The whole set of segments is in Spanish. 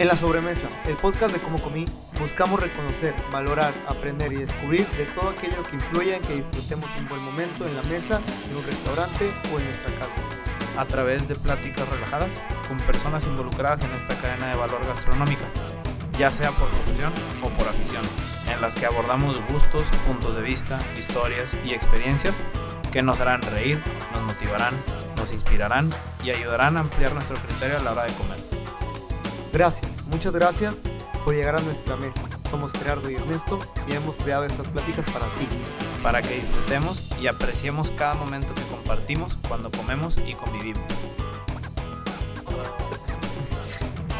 En La Sobremesa, el podcast de Cómo Comí, buscamos reconocer, valorar, aprender y descubrir de todo aquello que influye en que disfrutemos un buen momento en la mesa, en un restaurante o en nuestra casa. A través de pláticas relajadas con personas involucradas en esta cadena de valor gastronómica, ya sea por profesión o por afición, en las que abordamos gustos, puntos de vista, historias y experiencias que nos harán reír, nos motivarán, nos inspirarán y ayudarán a ampliar nuestro criterio a la hora de comer. Gracias, muchas gracias por llegar a nuestra mesa. Somos Gerardo y Ernesto y hemos creado estas pláticas para ti. Para que disfrutemos y apreciemos cada momento que compartimos cuando comemos y convivimos.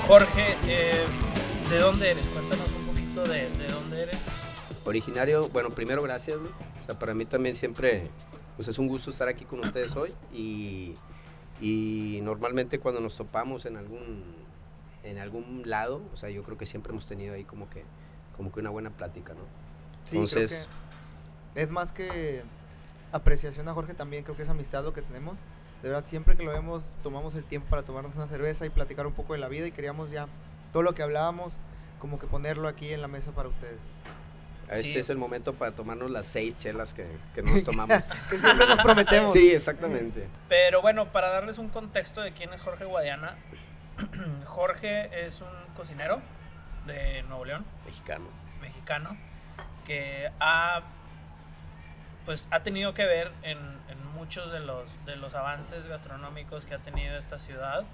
Jorge, ¿de dónde eres? Cuéntanos un poquito de dónde eres. Originario, bueno, primero gracias, ¿no? O sea, para mí también siempre pues es un gusto estar aquí con ustedes hoy y normalmente cuando nos topamos en algún lado, o sea, yo creo que siempre hemos tenido ahí como que una buena plática, ¿no? Sí, entonces, creo que es más que apreciación a Jorge también, creo que es amistad lo que tenemos. De verdad, siempre que lo vemos, tomamos el tiempo para tomarnos una cerveza y platicar un poco de la vida y queríamos ya todo lo que hablábamos, como que ponerlo aquí en la mesa para ustedes. Este es el momento para tomarnos las 6 chelas que nos tomamos. Que siempre nos prometemos. Sí, exactamente. Pero bueno, para darles un contexto de quién es Jorge Guadiana, Jorge es un cocinero de Nuevo León, mexicano que ha tenido que ver en muchos de los avances gastronómicos que ha tenido esta ciudad,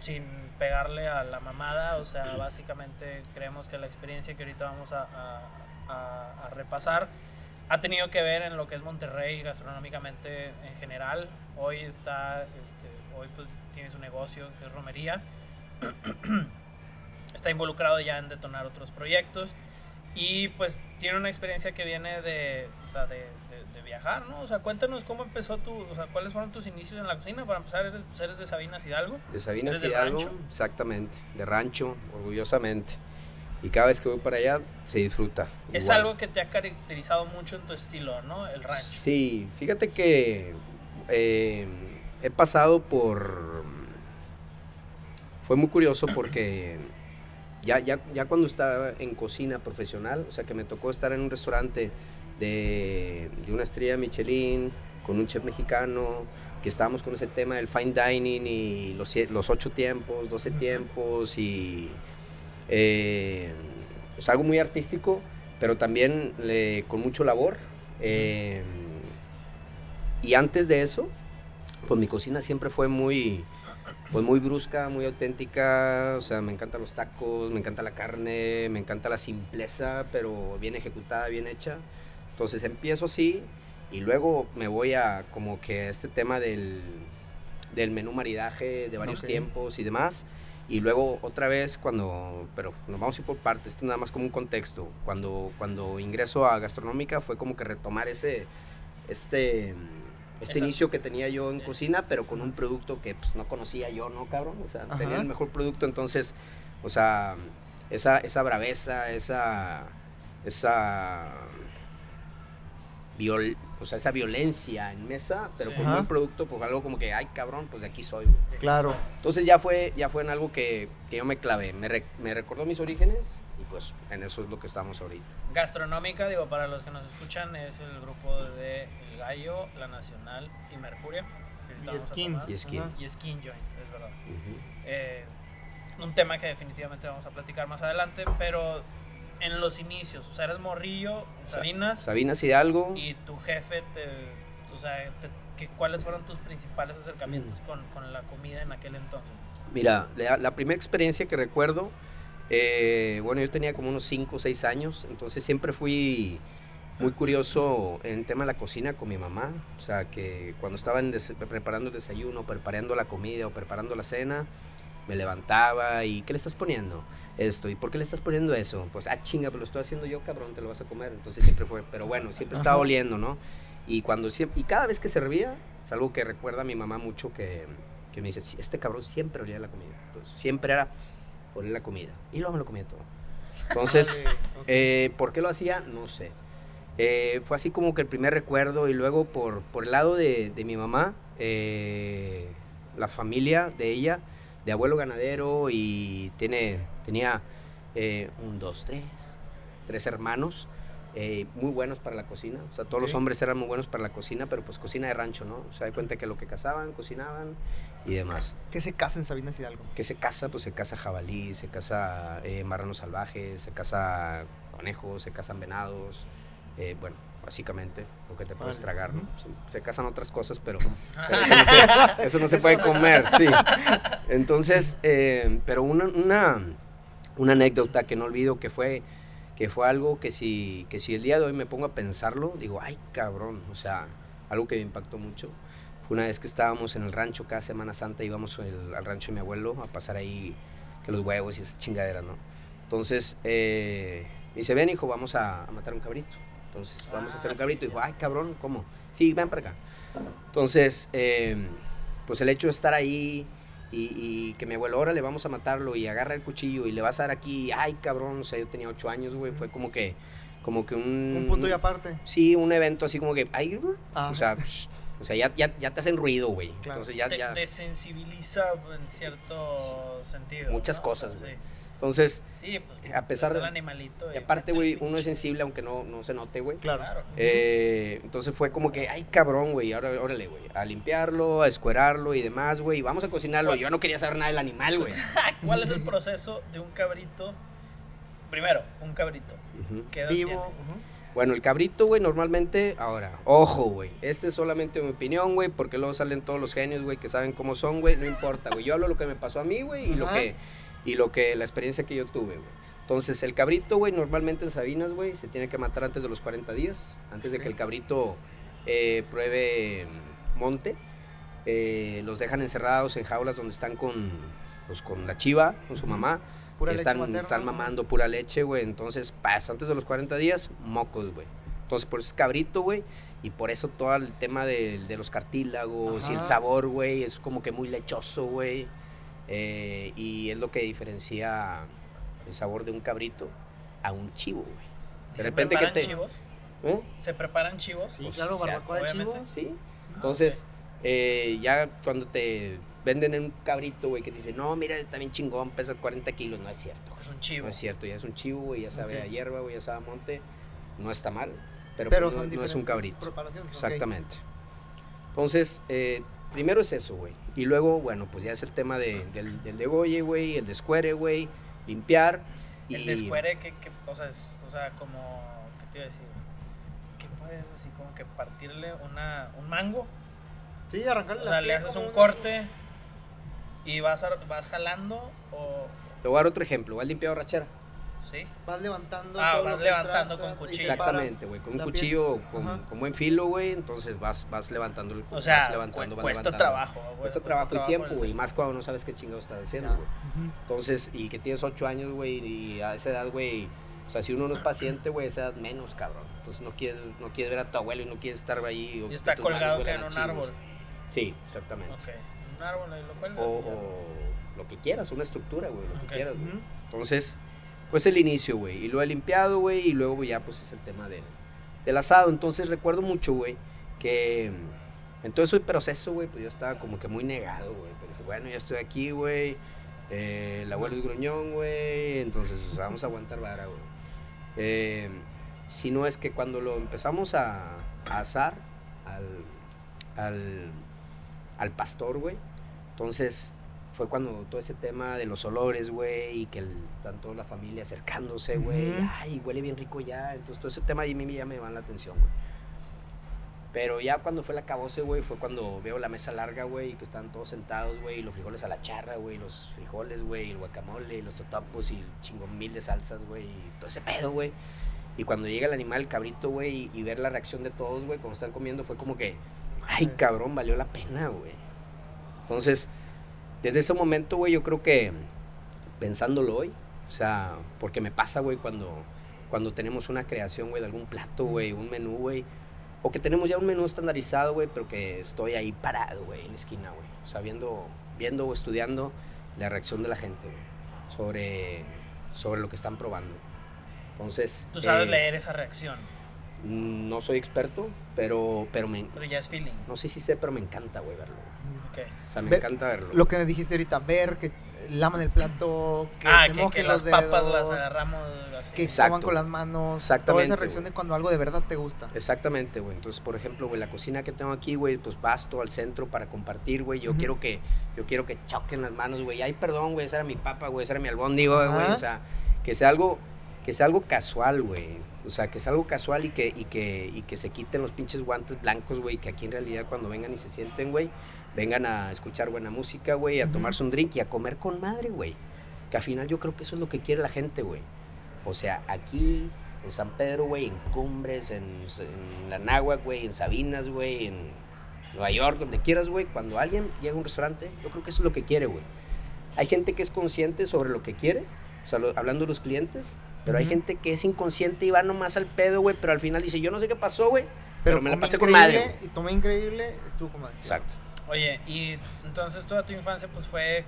sin pegarle a la mamada. O sea, básicamente creemos que la experiencia que ahorita vamos a repasar ha tenido que ver en lo que es Monterrey gastronómicamente en general. Hoy pues tiene su negocio que es Romería. Está involucrado ya en detonar otros proyectos y pues tiene una experiencia que viene de viajar, ¿no? O sea, cuéntanos cómo empezó cuáles fueron tus inicios en la cocina. Para empezar, eres de Sabinas Hidalgo. De Sabinas Hidalgo, exactamente, de rancho, orgullosamente. Y cada vez que voy para allá se disfruta. Es igual. Algo que te ha caracterizado mucho en tu estilo, ¿no? El rancho. Sí, fíjate que he pasado por... Fue muy curioso porque ya cuando estaba en cocina profesional, o sea que me tocó estar en un restaurante de una estrella Michelin, con un chef mexicano, que estábamos con ese tema del fine dining y los 8 tiempos, 12 tiempos y... es algo muy artístico, pero también con mucho labor. Y antes de eso, pues mi cocina siempre fue muy brusca, muy auténtica. O sea, me encantan los tacos, me encanta la carne, me encanta la simpleza, pero bien ejecutada, bien hecha. Entonces empiezo así y luego me voy a como que este tema del menú maridaje de varios tiempos y demás. Y luego otra vez pero nos vamos a ir por partes, esto nada más como un contexto. Cuando ingreso a Gastronómica fue como que retomar inicio que tenía yo en cocina, pero con un producto que pues no conocía yo, ¿no, cabrón? O sea, ajá, tenía el mejor producto, entonces, o sea, esa braveza, esa violencia en mesa, pero sí, con un producto, pues algo como que, ay, cabrón, pues de aquí soy, güey. Claro. Entonces ya fue en algo que yo me clavé, me recordó mis orígenes y pues en eso es lo que estamos ahorita. Gastronómica, digo, para los que nos escuchan, es el grupo de El Gallo, La Nacional y Mercurio. Y Skin Joint, es verdad. Uh-huh. Un tema que definitivamente vamos a platicar más adelante, pero... En los inicios, o sea, eres morrillo en Sabinas. Sabinas Hidalgo. Y tu jefe, ¿cuáles fueron tus principales acercamientos con la comida en aquel entonces? Mira, la primera experiencia que recuerdo, bueno, yo tenía como unos 5 o 6 años, entonces siempre fui muy curioso en el tema de la cocina con mi mamá. O sea, que cuando estaba preparando el desayuno, preparando la comida o preparando la cena, me levantaba y ¿qué le estás poniendo? Esto, ¿y por qué le estás poniendo eso? Pues, chinga, pero lo estoy haciendo yo, cabrón, te lo vas a comer. Entonces siempre fue, pero bueno, siempre estaba oliendo, ¿no? Y cada vez que servía, es algo que recuerda a mi mamá mucho, que me dice, este cabrón siempre olía la comida. Entonces siempre era oler la comida. Y luego me lo comía todo. Entonces, ¿por qué lo hacía? No sé. Fue así como que el primer recuerdo, y luego por el lado de mi mamá, la familia de ella, de abuelo ganadero, y tenía 3 hermanos, muy buenos para la cocina. O sea, todos los hombres eran muy buenos para la cocina, pero pues cocina de rancho, ¿no? O sea, de cuenta que lo que cazaban, cocinaban y demás. ¿Qué se casa en Sabinas Hidalgo? ¿Qué se casa? Pues se casa jabalí, se casa marranos salvajes, se casa conejos, se casan venados, bueno, básicamente lo que te puedes tragar, ¿no? Se casan otras cosas, pero eso no se puede comer, sí. Entonces, pero una anécdota que no olvido, que fue algo que si el día de hoy me pongo a pensarlo, digo, ay, cabrón, o sea, algo que me impactó mucho. Fue una vez que estábamos en el rancho, cada Semana Santa íbamos al rancho de mi abuelo a pasar ahí que los huevos y esas chingaderas, ¿no? Entonces, dice, ven, hijo, vamos a matar un cabrito. Entonces, vamos a hacer un cabrito. Sí. Y dijo, ay, cabrón, ¿cómo? Sí, ven para acá. Entonces, pues el hecho de estar ahí... Y que mi abuelo, órale, vamos a matarlo, y agarra el cuchillo y le vas a dar aquí, ay, cabrón, o sea, yo tenía 8 años, güey, fue como que un punto y aparte. Sí, un evento así como que, ay, o sea ya te hacen ruido, güey. Claro. Entonces ya te sensibiliza en cierto sentido. Muchas cosas, güey. Sí. Entonces, sí, pues, a pesar de... animalito, y aparte, güey, uno es sensible aunque no se note, güey. Claro. Entonces fue como que, ay, cabrón, güey, ahora, órale, güey, a limpiarlo, a escuerarlo y demás, güey, y vamos a cocinarlo. Yo no quería saber nada del animal, güey. ¿Cuál es el proceso de un cabrito? Primero, un cabrito. ¿Qué edad tiene? Bueno, el cabrito, güey, normalmente, ahora, ojo, güey, es solamente mi opinión, güey, porque luego salen todos los genios, güey, que saben cómo son, güey, no importa, güey. Yo hablo lo que me pasó a mí, güey, y la experiencia que yo tuve, güey. Entonces, el cabrito, güey, normalmente en Sabinas, güey, se tiene que matar antes de los 40 días, antes de que el cabrito pruebe monte. Los dejan encerrados en jaulas donde están con la chiva, con su mamá. Pura leche materna, están mamando pura leche, güey. Entonces, antes de los 40 días, mocos, güey. Entonces, por eso es cabrito, güey. Y por eso todo el tema de los cartílagos, y el sabor, güey, es como que muy lechoso, güey. Y es lo que diferencia el sabor de un cabrito a un chivo, güey. De repente que te... chivos. ¿Eh? ¿Se preparan chivos? Sí, pues, claro, barbacoa de chivo. Sí. Entonces, ya cuando te venden en un cabrito, güey, que te dicen, no, mira, está bien chingón, pesa 40 kilos. No es cierto. Es un chivo. No es cierto, ya es un chivo, güey, ya sabe a hierba, güey, ya sabe a monte. No está mal, pero pues, no es un cabrito. Exactamente. Entonces, primero es eso, güey. Y luego, bueno, pues ya es el tema del degolle, güey, el descuere, güey, limpiar. El descuere, que o sea, como, ¿qué te iba a decir? Que puedes así como que partirle un mango. Sí, arrancarle la piel. O sea, le haces un corte y vas jalando o... Te voy a dar otro ejemplo, vas limpiado rachera. Sí. Vas levantando. Vas levantando con cuchillo. Exactamente, güey, con un cuchillo con buen filo, güey, entonces vas levantando el cuchillo. O sea, cuesta trabajo, güey. Cuesta trabajo y tiempo, güey, y más cuando no sabes qué chingados estás haciendo, güey. Entonces, y que tienes 8 años, güey, y a esa edad, güey, o sea, si uno no es paciente, güey, a esa edad menos, cabrón. Entonces no quieres ver a tu abuelo y no quieres estar ahí. Y está colgado en un árbol. Sí, exactamente. Ok, un árbol ahí lo cuelgas. O lo que quieras, una estructura, güey, lo que quieras, güey. Entonces... pues el inicio, güey, y luego el limpiado, güey, y luego ya pues es el tema del asado. Entonces recuerdo mucho, güey, que en todo ese proceso, güey, pues yo estaba como que muy negado, güey, pero dije, bueno, ya estoy aquí, güey, el abuelo es gruñón, güey, entonces o sea, vamos a aguantar vara, güey. Si no es que cuando lo empezamos a asar al pastor, güey, entonces... fue cuando todo ese tema de los olores, güey, y que están toda la familia acercándose, güey, ay, huele bien rico ya, entonces todo ese tema a mí ya me van la atención, güey. Pero ya cuando fue el acabose, güey, fue cuando veo la mesa larga, güey, que están todos sentados, güey, y los frijoles a la charra, güey, los frijoles, güey, el guacamole, los totopos y el chingón mil de salsas, güey, y todo ese pedo, güey. Y cuando llega el animal, el cabrito, güey, y ver la reacción de todos, güey, cuando están comiendo, fue como que, ay, cabrón, valió la pena, güey. Entonces... desde ese momento, güey, yo creo que, pensándolo hoy, o sea, porque me pasa, güey, cuando tenemos una creación, güey, de algún plato, güey, un menú, güey, o que tenemos ya un menú estandarizado, güey, pero que estoy ahí parado, güey, en la esquina, güey, o sea, viendo o estudiando la reacción de la gente, güey, sobre lo que están probando. Entonces... ¿Tú sabes leer esa reacción? No soy experto, pero me... Pero ya es feeling. No sé si sé, pero me encanta, güey, verlo. Okay. O sea, me encanta verlo. Lo que dijiste ahorita, ver que laman el plato, que se mojen que los dedos. Que las papas las agarramos así. Que coman con las manos. Exactamente. Toda esa reacción, güey, de cuando algo de verdad te gusta. Exactamente, güey. Entonces, por ejemplo, güey, la cocina que tengo aquí, güey, pues basto al centro para compartir, güey. Yo, quiero que choquen las manos, güey. Ay, perdón, güey, esa era mi papa, güey, esa era mi albóndiga, güey. O sea, que sea algo casual, güey. O sea, que es algo casual y que se quiten los pinches guantes blancos, güey, que aquí en realidad cuando vengan y se sienten, güey, vengan a escuchar buena música, güey, a tomarse un drink y a comer con madre, güey. Que al final yo creo que eso es lo que quiere la gente, güey. O sea, aquí en San Pedro, güey, en Cumbres, en La Nagua, güey, en Sabinas, güey, en Nueva York, donde quieras, güey, cuando alguien llega a un restaurante, yo creo que eso es lo que quiere, güey. Hay gente que es consciente sobre lo que quiere, o sea, hablando de los clientes, pero hay gente que es inconsciente y va nomás al pedo, güey, pero al final dice, yo no sé qué pasó, güey, pero me la pasé con madre. Y tomé increíble, estuvo con madre. Exacto. Oye, y entonces toda tu infancia pues fue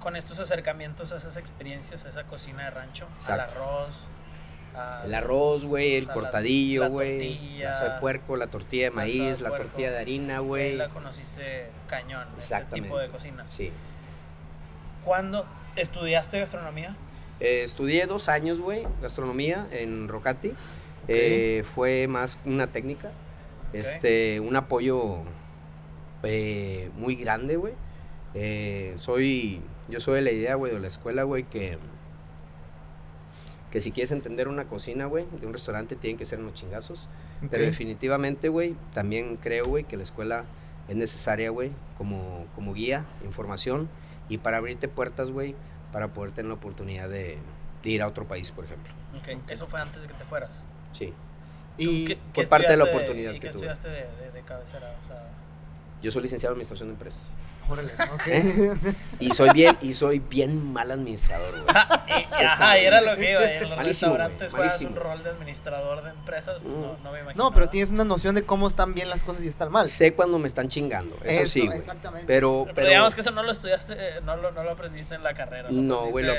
con estos acercamientos a esas experiencias, a esa cocina de rancho. Exacto. Al arroz. El arroz, güey, el cortadillo, güey, la salsa de puerco, la tortilla de maíz, la tortilla de harina, güey. La conociste cañón, este tipo de cocina. Sí. ¿Cuándo estudiaste gastronomía? Estudié 2 años, güey, gastronomía en Rocati. Okay. Fue más una técnica, okay, un apoyo muy grande, güey. Yo soy de la idea, güey, de la escuela, güey, que si quieres entender una cocina, güey, de un restaurante tienen que ser unos chingazos. Okay. Pero definitivamente, güey, también creo, güey, que la escuela es necesaria, güey, como guía, información y para abrirte puertas, güey, para poder tener la oportunidad de ir a otro país, por ejemplo. Okay. ¿Eso fue antes de que te fueras? Sí. ¿Y qué parte de la oportunidad que tuve? ¿Y qué estudiaste de cabecera? O sea... Yo soy licenciado en Administración de Empresas. Órale, ok. Y soy bien mal administrador, güey. Ajá, y era lo que iba. En los malísimo, restaurantes juegas un rol de administrador de empresas, no me imagino. No, pero tienes una noción de cómo están bien las cosas y están mal. Sé cuando me están chingando, eso sí, güey. Exactamente. Pero digamos que eso no lo estudiaste, no lo aprendiste en la carrera. No, güey, lo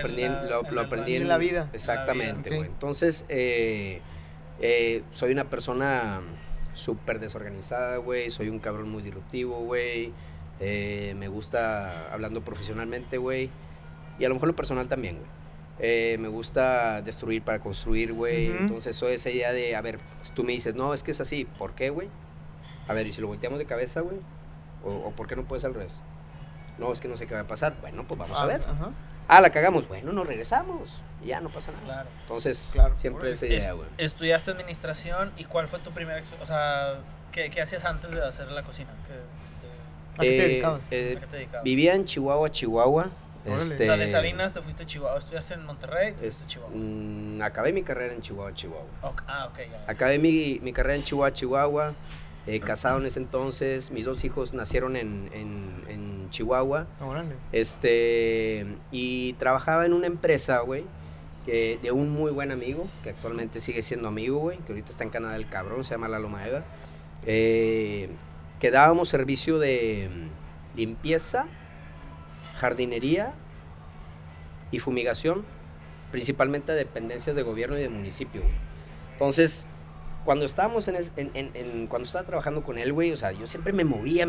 aprendí en la vida. Exactamente, güey. Okay. Entonces, soy una persona súper desorganizada, güey. Soy un cabrón muy disruptivo, güey. Me gusta hablando profesionalmente, güey, y a lo mejor lo personal también, güey. Me gusta destruir para construir, güey. Entonces soy esa idea de, a ver, tú me dices, no, es que es así, ¿por qué, güey? A ver, y si lo volteamos de cabeza, güey, o ¿por qué no puedes al revés? No, es que no sé qué va a pasar. Bueno, pues vamos a ver. Ajá. Ah, la cagamos. Bueno, nos regresamos y ya no pasa nada. Claro. Entonces, siempre esa idea, güey. Estudiaste administración y ¿cuál fue tu primera experiencia? O sea, ¿qué hacías antes de hacer la cocina? ¿A qué te dedicabas? Vivía en Chihuahua. O sea, de Sabinas te fuiste a Chihuahua. ¿Estudiaste en Monterrey? Acabé mi carrera en Chihuahua. Okay. Ya. Acabé mi carrera en Chihuahua. Casado en ese entonces, mis 2 hijos nacieron en Chihuahua. Órale. Y trabajaba en una empresa, güey, de un muy buen amigo, que actualmente sigue siendo amigo, güey, que ahorita está en Canadá el cabrón, se llama La Lomaeda. Que dábamos servicio de limpieza, jardinería y fumigación, principalmente a dependencias de gobierno y de municipio, güey. Entonces, cuando estábamos cuando estaba trabajando con él, güey, o sea, yo siempre me movía,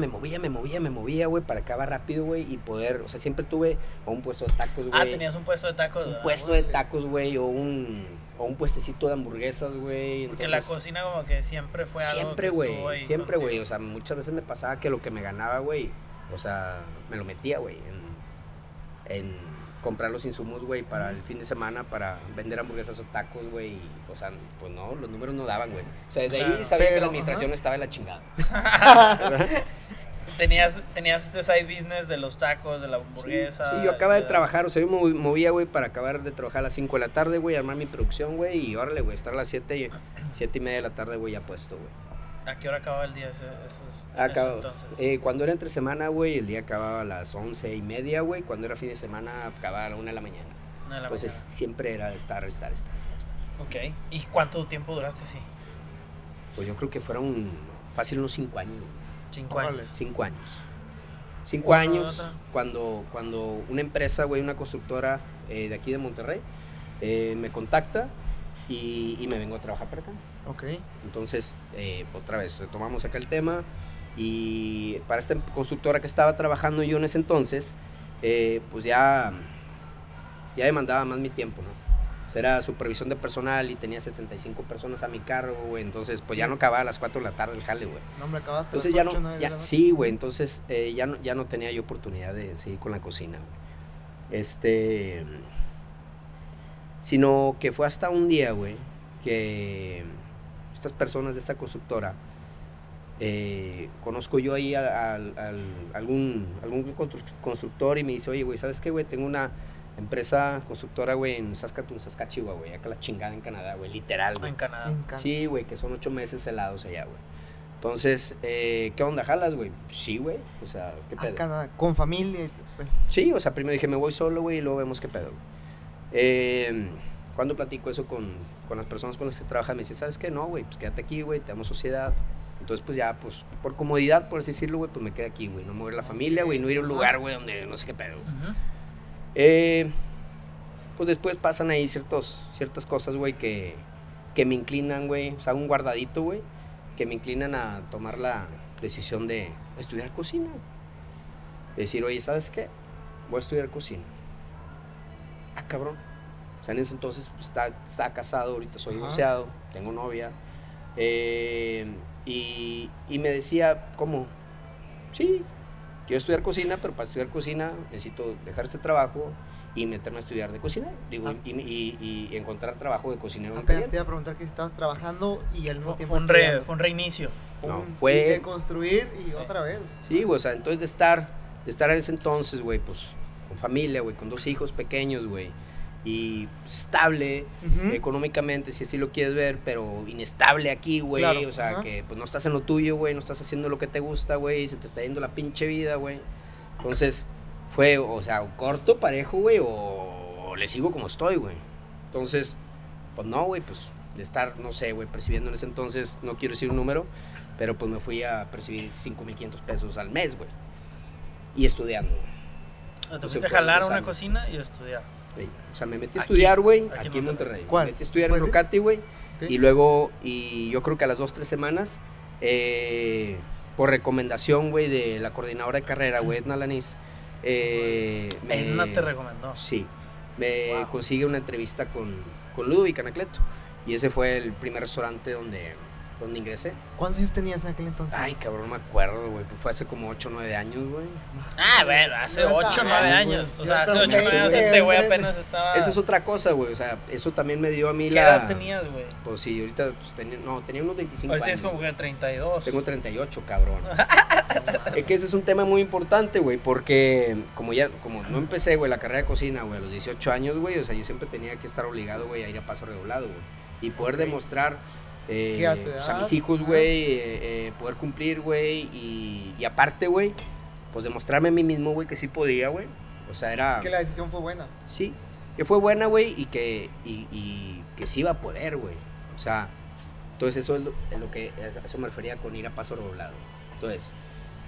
güey, para acabar rápido, güey, y poder, o sea, siempre tuve un puesto de tacos, güey. Ah, tenías un puesto de tacos. Un puesto de tacos, güey, o un puestecito de hamburguesas, güey. Porque la cocina como que siempre fue algo. Siempre, güey, o sea, muchas veces me pasaba que lo que me ganaba, güey, o sea, me lo metía, güey, en comprar los insumos, güey, para el fin de semana, para vender hamburguesas o tacos, güey. O sea, pues no, los números no daban, güey. O sea, desde ahí sabía que la administración estaba en la chingada. Tenías este side business de los tacos, de la hamburguesa. Sí, yo acababa de trabajar, o sea, yo me movía, güey, para acabar de trabajar a las 5 de la tarde, güey, armar mi producción, güey, y órale, güey, estar a las 7:30 de la tarde, güey, ya puesto, güey. ¿A qué hora acababa el día entonces? Cuando era entre semana, güey, el día acababa a las 11:30, güey. Cuando era fin de semana, acababa a la 1:00 a.m. Entonces, siempre era estar. Ok. ¿Y cuánto tiempo duraste así? Pues yo creo que fueron fácil unos 5 años. Cinco años. Cuando una empresa, güey, una constructora de aquí de Monterrey, me contacta. y me vengo a trabajar para acá. Ok. Entonces, otra vez, retomamos acá el tema. Y para esta constructora que estaba trabajando yo en ese entonces, pues ya demandaba más mi tiempo, ¿no? O sea, era supervisión de personal y tenía 75 personas a mi cargo, güey. Entonces, pues ya no acababa a las 4 de la tarde el jale, güey. No, me acabaste entonces, a las 8, 9 de la noche. Sí, güey, entonces ya no tenía yo oportunidad de seguir con la cocina, güey. Sino que fue hasta un día, güey, que estas personas de esta constructora, conozco yo ahí algún constructor y me dice, oye, güey, ¿sabes qué, güey? Tengo una empresa constructora, güey, en Saskatoon, Saskatchewan, güey, acá la chingada en Canadá, güey, literal, güey. En Canadá. Sí, güey, que son 8 meses helados allá, güey. Entonces, ¿qué onda, jalas, güey? Sí, güey, o sea, ¿qué pedo? Canadá, con familia. Sí, o sea, primero dije, me voy solo, güey, y luego vemos qué pedo, güey. Cuando platico eso con las personas con las que trabajan, me dicen, ¿sabes qué? No, güey, pues quédate aquí, güey, te damos sociedad. Entonces, pues ya, pues, por comodidad, por así decirlo, güey, pues me quedé aquí, güey. No mover la familia, güey, no ir a un lugar, güey, donde no sé qué pedo. Uh-huh. Pues después pasan ahí ciertas cosas, güey, que me inclinan, güey, o sea, un guardadito, güey, que me inclinan a tomar la decisión de estudiar cocina. Decir, oye, ¿sabes qué? Voy a estudiar cocina. Ah, cabrón. O sea, en ese entonces pues, estaba casado, ahorita soy divorciado, tengo novia. Y me decía, ¿cómo? Sí, quiero estudiar cocina, pero para estudiar cocina necesito dejar este trabajo y meterme a estudiar de cocina. Digo, y encontrar trabajo de cocinero. Apenas te iba a preguntar que si estabas trabajando y al mismo tiempo fue un reinicio. No, fue... de construir y otra vez. Sí, güey, o sea, entonces de estar en ese entonces, güey, pues... con familia, güey, con 2 hijos pequeños, güey, y estable económicamente, si así lo quieres ver, pero inestable aquí, güey, claro, o sea, que pues no estás en lo tuyo, güey, no estás haciendo lo que te gusta, güey, y se te está yendo la pinche vida, güey. Entonces, fue, o sea, o corto, parejo, güey, o le sigo como estoy, güey. Entonces, pues no, güey, pues de estar, no sé, güey, percibiendo en ese entonces, no quiero decir un número, pero pues me fui a percibir $5,500 al mes, güey, y estudiando, güey. Te fuiste a jalar a una cocina y estudiar. Sí. O sea, me metí a estudiar, güey, aquí en Monterrey. ¿Cuál? Me metí a estudiar en Rocati, güey. Y luego, y yo creo que a las 2-3 semanas, por recomendación, güey, de la coordinadora de carrera, güey, Edna Lanís. Edna te recomendó. Sí. Me consigue una entrevista con Ludovic Anacleto. Y ese fue el primer restaurante donde ingresé. ¿Cuántos años tenías en aquel entonces? Ay, cabrón, no me acuerdo, güey. Pues fue hace como 8 o 9 años, güey. Ah, bueno, hace 8 o 9 años. O sea, hace 8 o 9 años este güey apenas estaba... Esa es otra cosa, güey. O sea, eso también me dio a mí la... ¿Qué edad tenías, güey? Pues sí, ahorita pues tenía unos 25 años. Ahorita tienes como que 32. Tengo 38, cabrón. Es que ese es un tema muy importante, güey, porque como no empecé, güey, la carrera de cocina, güey, a los 18 años, güey, o sea, yo siempre tenía que estar obligado, güey, a ir a paso redoblado, güey, y poder demostrar... pues a mis hijos, güey, poder cumplir, güey, y aparte, güey, pues demostrarme a mí mismo, güey, que sí podía, güey. O sea, era... Que la decisión fue buena. Sí, que fue buena, güey, y que sí iba a poder, güey. O sea, entonces eso eso me refería con ir a paso doblado. Entonces...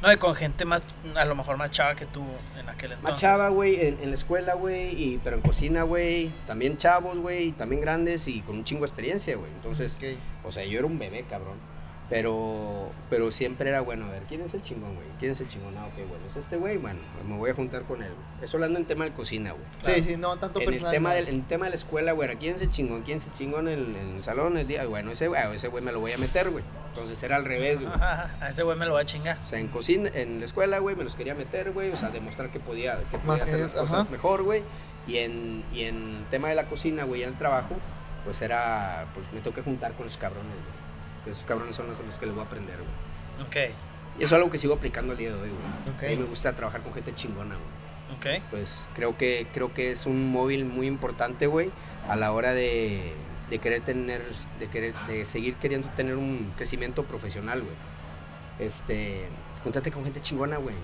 No, y con gente más, a lo mejor más chava que tú en aquel entonces. Más chava, güey, en la escuela, güey, pero en cocina, güey, también chavos, güey, también grandes y con un chingo de experiencia, güey. Entonces, o sea, yo era un bebé, cabrón, pero siempre era, bueno, a ver, ¿quién es el chingón, güey? ¿Quién es el chingón? Ah, ok, bueno, es este güey, bueno, me voy a juntar con él, güey. Eso hablando en tema de cocina, güey. Claro. Sí, no, tanto en personal. En el tema de la escuela, güey, ¿quién es el chingón? ¿Quién es el chingón en el salón? El día, bueno, ese güey me lo voy a meter, güey. Entonces era al revés, güey. A ese güey me lo va a chingar. O sea, en cocina, en la escuela, güey, me los quería meter, güey. O sea, demostrar que podía hacer las cosas mejor, güey. Y en tema de la cocina, güey, en el trabajo, pues era, pues me tengo que juntar con los cabrones, güey. Esos cabrones son los que les voy a aprender, güey. Ok. Y eso es algo que sigo aplicando al día de hoy, güey. Okay. A mí me gusta trabajar con gente chingona, güey. Ok. Entonces, creo que es un móvil muy importante, güey, a la hora de seguir queriendo tener un crecimiento profesional, güey. Júntate con gente chingona, güey.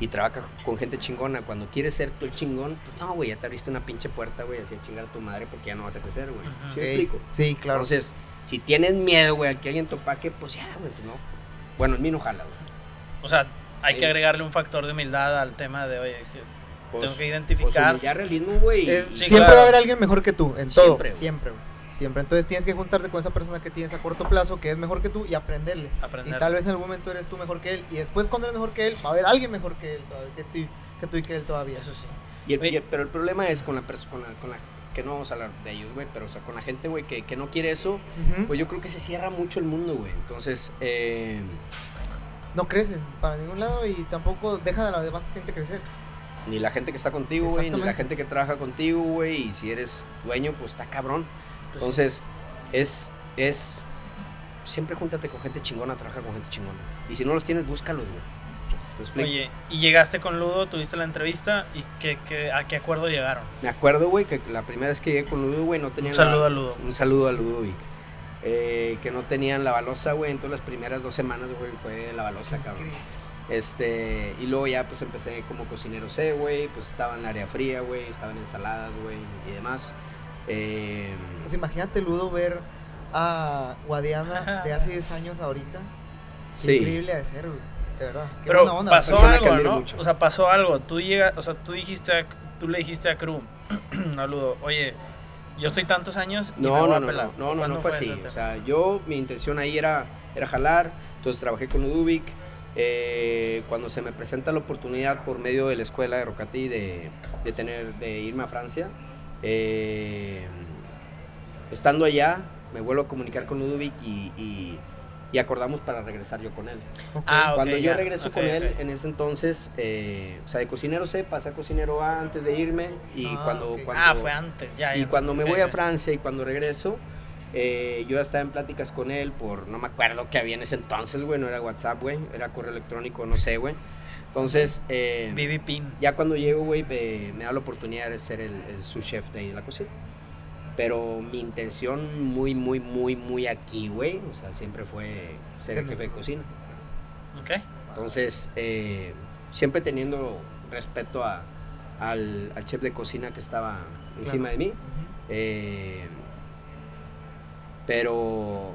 Y trabaja con gente chingona. Cuando quieres ser tú el chingón, pues no, güey, ya te abriste una pinche puerta, güey, así a chingar a tu madre porque ya no vas a crecer, güey. ¿Sí me explico? Sí, claro. Entonces, si tienes miedo, güey, a que alguien te opaque, pues ya, güey, no. Bueno, en mí no jala, güey. O sea, hay que agregarle un factor de humildad al tema de, oye, que... Tengo que identificar. Pues, ya realismo, güey. Sí, siempre va a haber alguien mejor que tú, en todo. Siempre, güey. siempre. Entonces tienes que juntarte con esa persona que tienes a corto plazo, que es mejor que tú, y aprenderle. Y tal vez en algún momento eres tú mejor que él, y después cuando eres mejor que él, va a haber alguien mejor que él todavía, que tú y que él todavía. Eso sí. Pero el problema es con la persona, con la que no vamos a hablar de ellos, güey, pero o sea, con la gente, güey, que no quiere eso, uh-huh, pues yo creo que se cierra mucho el mundo, güey. Entonces, no crecen para ningún lado y tampoco dejan a la demás gente crecer. Ni la gente que está contigo, güey, ni la gente que trabaja contigo, güey, y si eres dueño, pues está cabrón. Entonces, es siempre júntate con gente chingona, trabaja con gente chingona. Y si no los tienes, búscalos, güey. Oye, y llegaste con Ludo, tuviste la entrevista, ¿y a qué acuerdo llegaron? Me acuerdo, güey, que la primera vez que llegué con Ludo, güey, no tenían... Un saludo a Ludo. Un saludo a Ludovic. Que no tenían la balosa, güey, entonces las primeras 2 semanas, güey, fue la balosa, cabrón. Y luego ya, pues, empecé como cocinero C, güey, pues, estaba en el área fría, güey, estaba en ensaladas, güey, y demás. Pues, imagínate, Ludo, ver a Guadiana de hace 10 años ahorita. Sí. Increíble de ser, güey. De verdad. Pero pasó algo, ¿no? Mucho. O sea, pasó algo. Tú llegas, o sea, tú le dijiste a Crew, Ludo, oye, yo estoy tantos años y no fue así. O sea, yo, mi intención ahí era jalar, entonces trabajé con Ludovic. Cuando se me presenta la oportunidad por medio de la escuela de Rocati de irme a Francia, estando allá, me vuelvo a comunicar con Ludovic y acordamos para regresar yo con él. Okay. Cuando regreso con él, en ese entonces, o sea, de cocinero C pasé a cocinero A antes de irme. Fue antes, ya. Cuando me voy a Francia y cuando regreso, yo ya estaba en pláticas con él no me acuerdo qué había en ese entonces, güey, no era WhatsApp, güey, era correo electrónico, no sé, güey. Entonces, ya cuando llego, güey, me da la oportunidad de ser el sous chef de ahí de la cocina. Pero mi intención muy, muy, muy, muy aquí, güey, o sea, siempre fue ser el jefe de cocina. Ok. Entonces, siempre teniendo respeto al chef de cocina que estaba encima de mí. Pero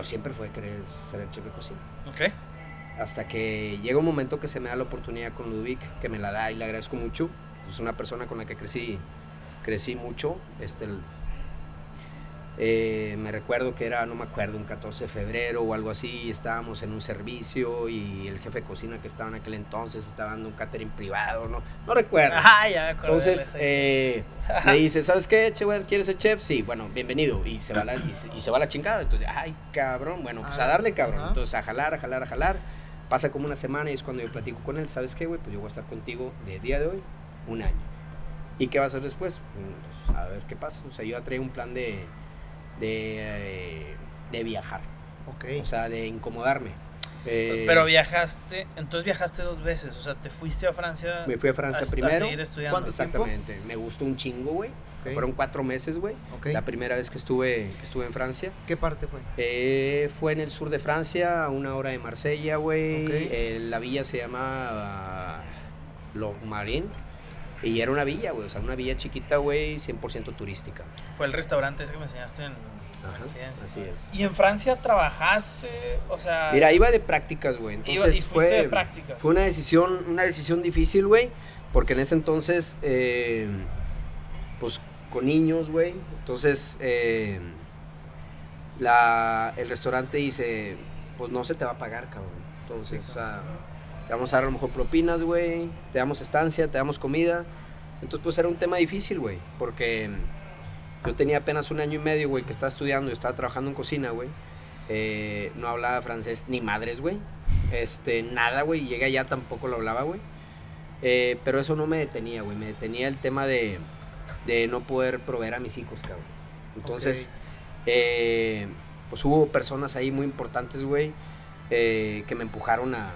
siempre fue querer ser el chef de cocina. Ok. Hasta que llega un momento que se me da la oportunidad con Ludovic, que me la da y le agradezco mucho. Es una persona con la que crecí mucho. Me recuerdo que era, no me acuerdo, un 14 de febrero o algo así, estábamos en un servicio y el jefe de cocina que estaba en aquel entonces estaba dando un catering privado, no recuerdo. Ajá, ya me acuerdo. Entonces me dice, ¿sabes qué, che, güey? ¿Quieres ser chef? Sí, bueno, bienvenido. Y se va la chingada. Entonces, ay, cabrón, bueno, pues a darle, cabrón. Ajá. Entonces a jalar. Pasa como una semana y es cuando yo platico con él, ¿sabes qué, güey? Pues yo voy a estar contigo de día de hoy, un año. ¿Y qué va a hacer después? Pues, a ver qué pasa. O sea, yo traía un plan de viajar. Okay. O sea, de incomodarme. Pero viajaste, entonces viajaste 2 veces. O sea, te fuiste a Francia. Me fui a Francia primero. A seguir estudiando. ¿Cuánto tiempo? Exactamente. Me gustó un chingo, güey. Okay. Fueron 4 meses, güey. Okay. La primera vez que estuve en Francia. ¿Qué parte fue? Fue en el sur de Francia, a 1 hora de Marsella, güey. Okay. La villa se llama Logmarin. Y era una villa, güey, o sea, una villa chiquita, güey, 100% turística. Fue el restaurante ese que me enseñaste en Fidencio. Así es. ¿Y en Francia trabajaste? O sea... Mira, iba de prácticas, güey. Entonces fuiste de prácticas. Fue una decisión difícil, güey, porque en ese entonces, pues, con niños, güey. Entonces, el restaurante dice, pues, no se te va a pagar, cabrón. Entonces, sí, claro. O sea... Te vamos a dar a lo mejor propinas, güey, te damos estancia, te damos comida. Entonces, pues, era un tema difícil, güey, porque yo tenía apenas 1 año y medio, güey, que estaba estudiando y estaba trabajando en cocina, güey. No hablaba francés ni madres, güey. Nada, güey, llegué allá, tampoco lo hablaba, güey. Pero eso no me detenía, güey, me detenía el tema de no poder proveer a mis hijos, cabrón. Entonces, okay. Pues, hubo personas ahí muy importantes, güey, que me empujaron a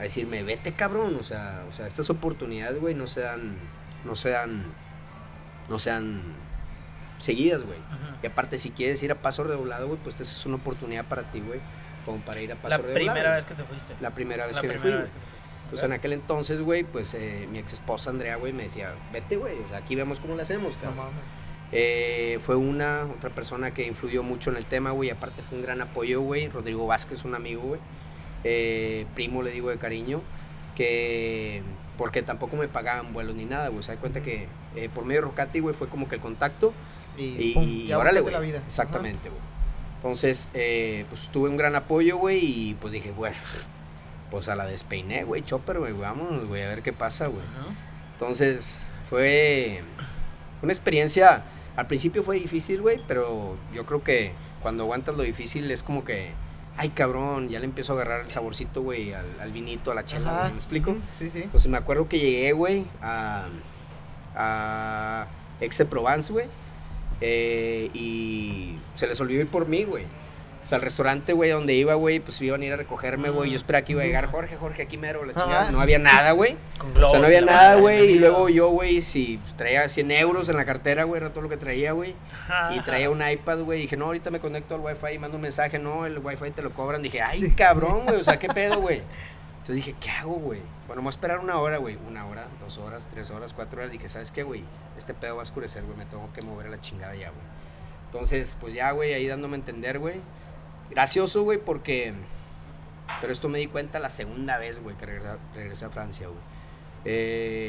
decirme, vete, cabrón, o sea, estas oportunidades, güey, no sean seguidas, güey. Y aparte, si quieres ir a paso redoblado, güey, pues esta es una oportunidad para ti, güey, como para ir a paso redoblado. La primera vez que te fuiste. Entonces, en aquel entonces, güey, pues mi ex esposa Andrea, güey, me decía, vete, güey, o sea, aquí vemos cómo lo hacemos, cabrón. Fue otra persona que influyó mucho en el tema, güey, aparte fue un gran apoyo, güey, Rodrigo Vázquez, un amigo, güey. Primo, le digo de cariño, que porque tampoco me pagaban vuelos ni nada, güey. Se da cuenta que por medio de Rocati, güey, fue como que el contacto y órale, güey. Exactamente, güey. Entonces, pues tuve un gran apoyo, güey, y pues dije, güey, pues a la despeiné, güey, chopper, güey, vámonos, güey, a ver qué pasa, güey. Uh-huh. Entonces, fue una experiencia, al principio fue difícil, güey, pero yo creo que cuando aguantas lo difícil es como que, ay, cabrón, ya le empiezo a agarrar el saborcito, güey, al vinito, a la chela, güey, ¿me explico? Sí, sí. Entonces, me acuerdo que llegué, güey, a Aix-en-Provence, güey, y se les olvidó ir por mí, güey. O sea, el restaurante, güey, donde iba, güey, pues iban a ir a recogerme, güey. Yo esperaba que iba a llegar Jorge, aquí mero, la chingada. No había nada, güey. O sea, no había nada, güey. Y luego yo, güey, si pues, traía €100 en la cartera, güey, era todo lo que traía, güey. Y traía un iPad, güey. Dije, no, ahorita me conecto al Wi-Fi y mando un mensaje. No, el Wi-Fi te lo cobran. Dije, ay, sí, cabrón, güey, o sea, qué pedo, güey. Entonces dije, ¿qué hago, güey? Bueno, me voy a esperar una hora, güey. 1 hora, 2 horas, 3 horas, 4 horas. Dije, ¿sabes qué, güey? Este pedo va a oscurecer, güey. Me tengo que mover a la chingada ya, güey. Entonces, pues ya, güey, ahí dándome a entender, güey. Gracioso, güey, porque... Pero esto me di cuenta la segunda vez, güey, que regresé a Francia, güey.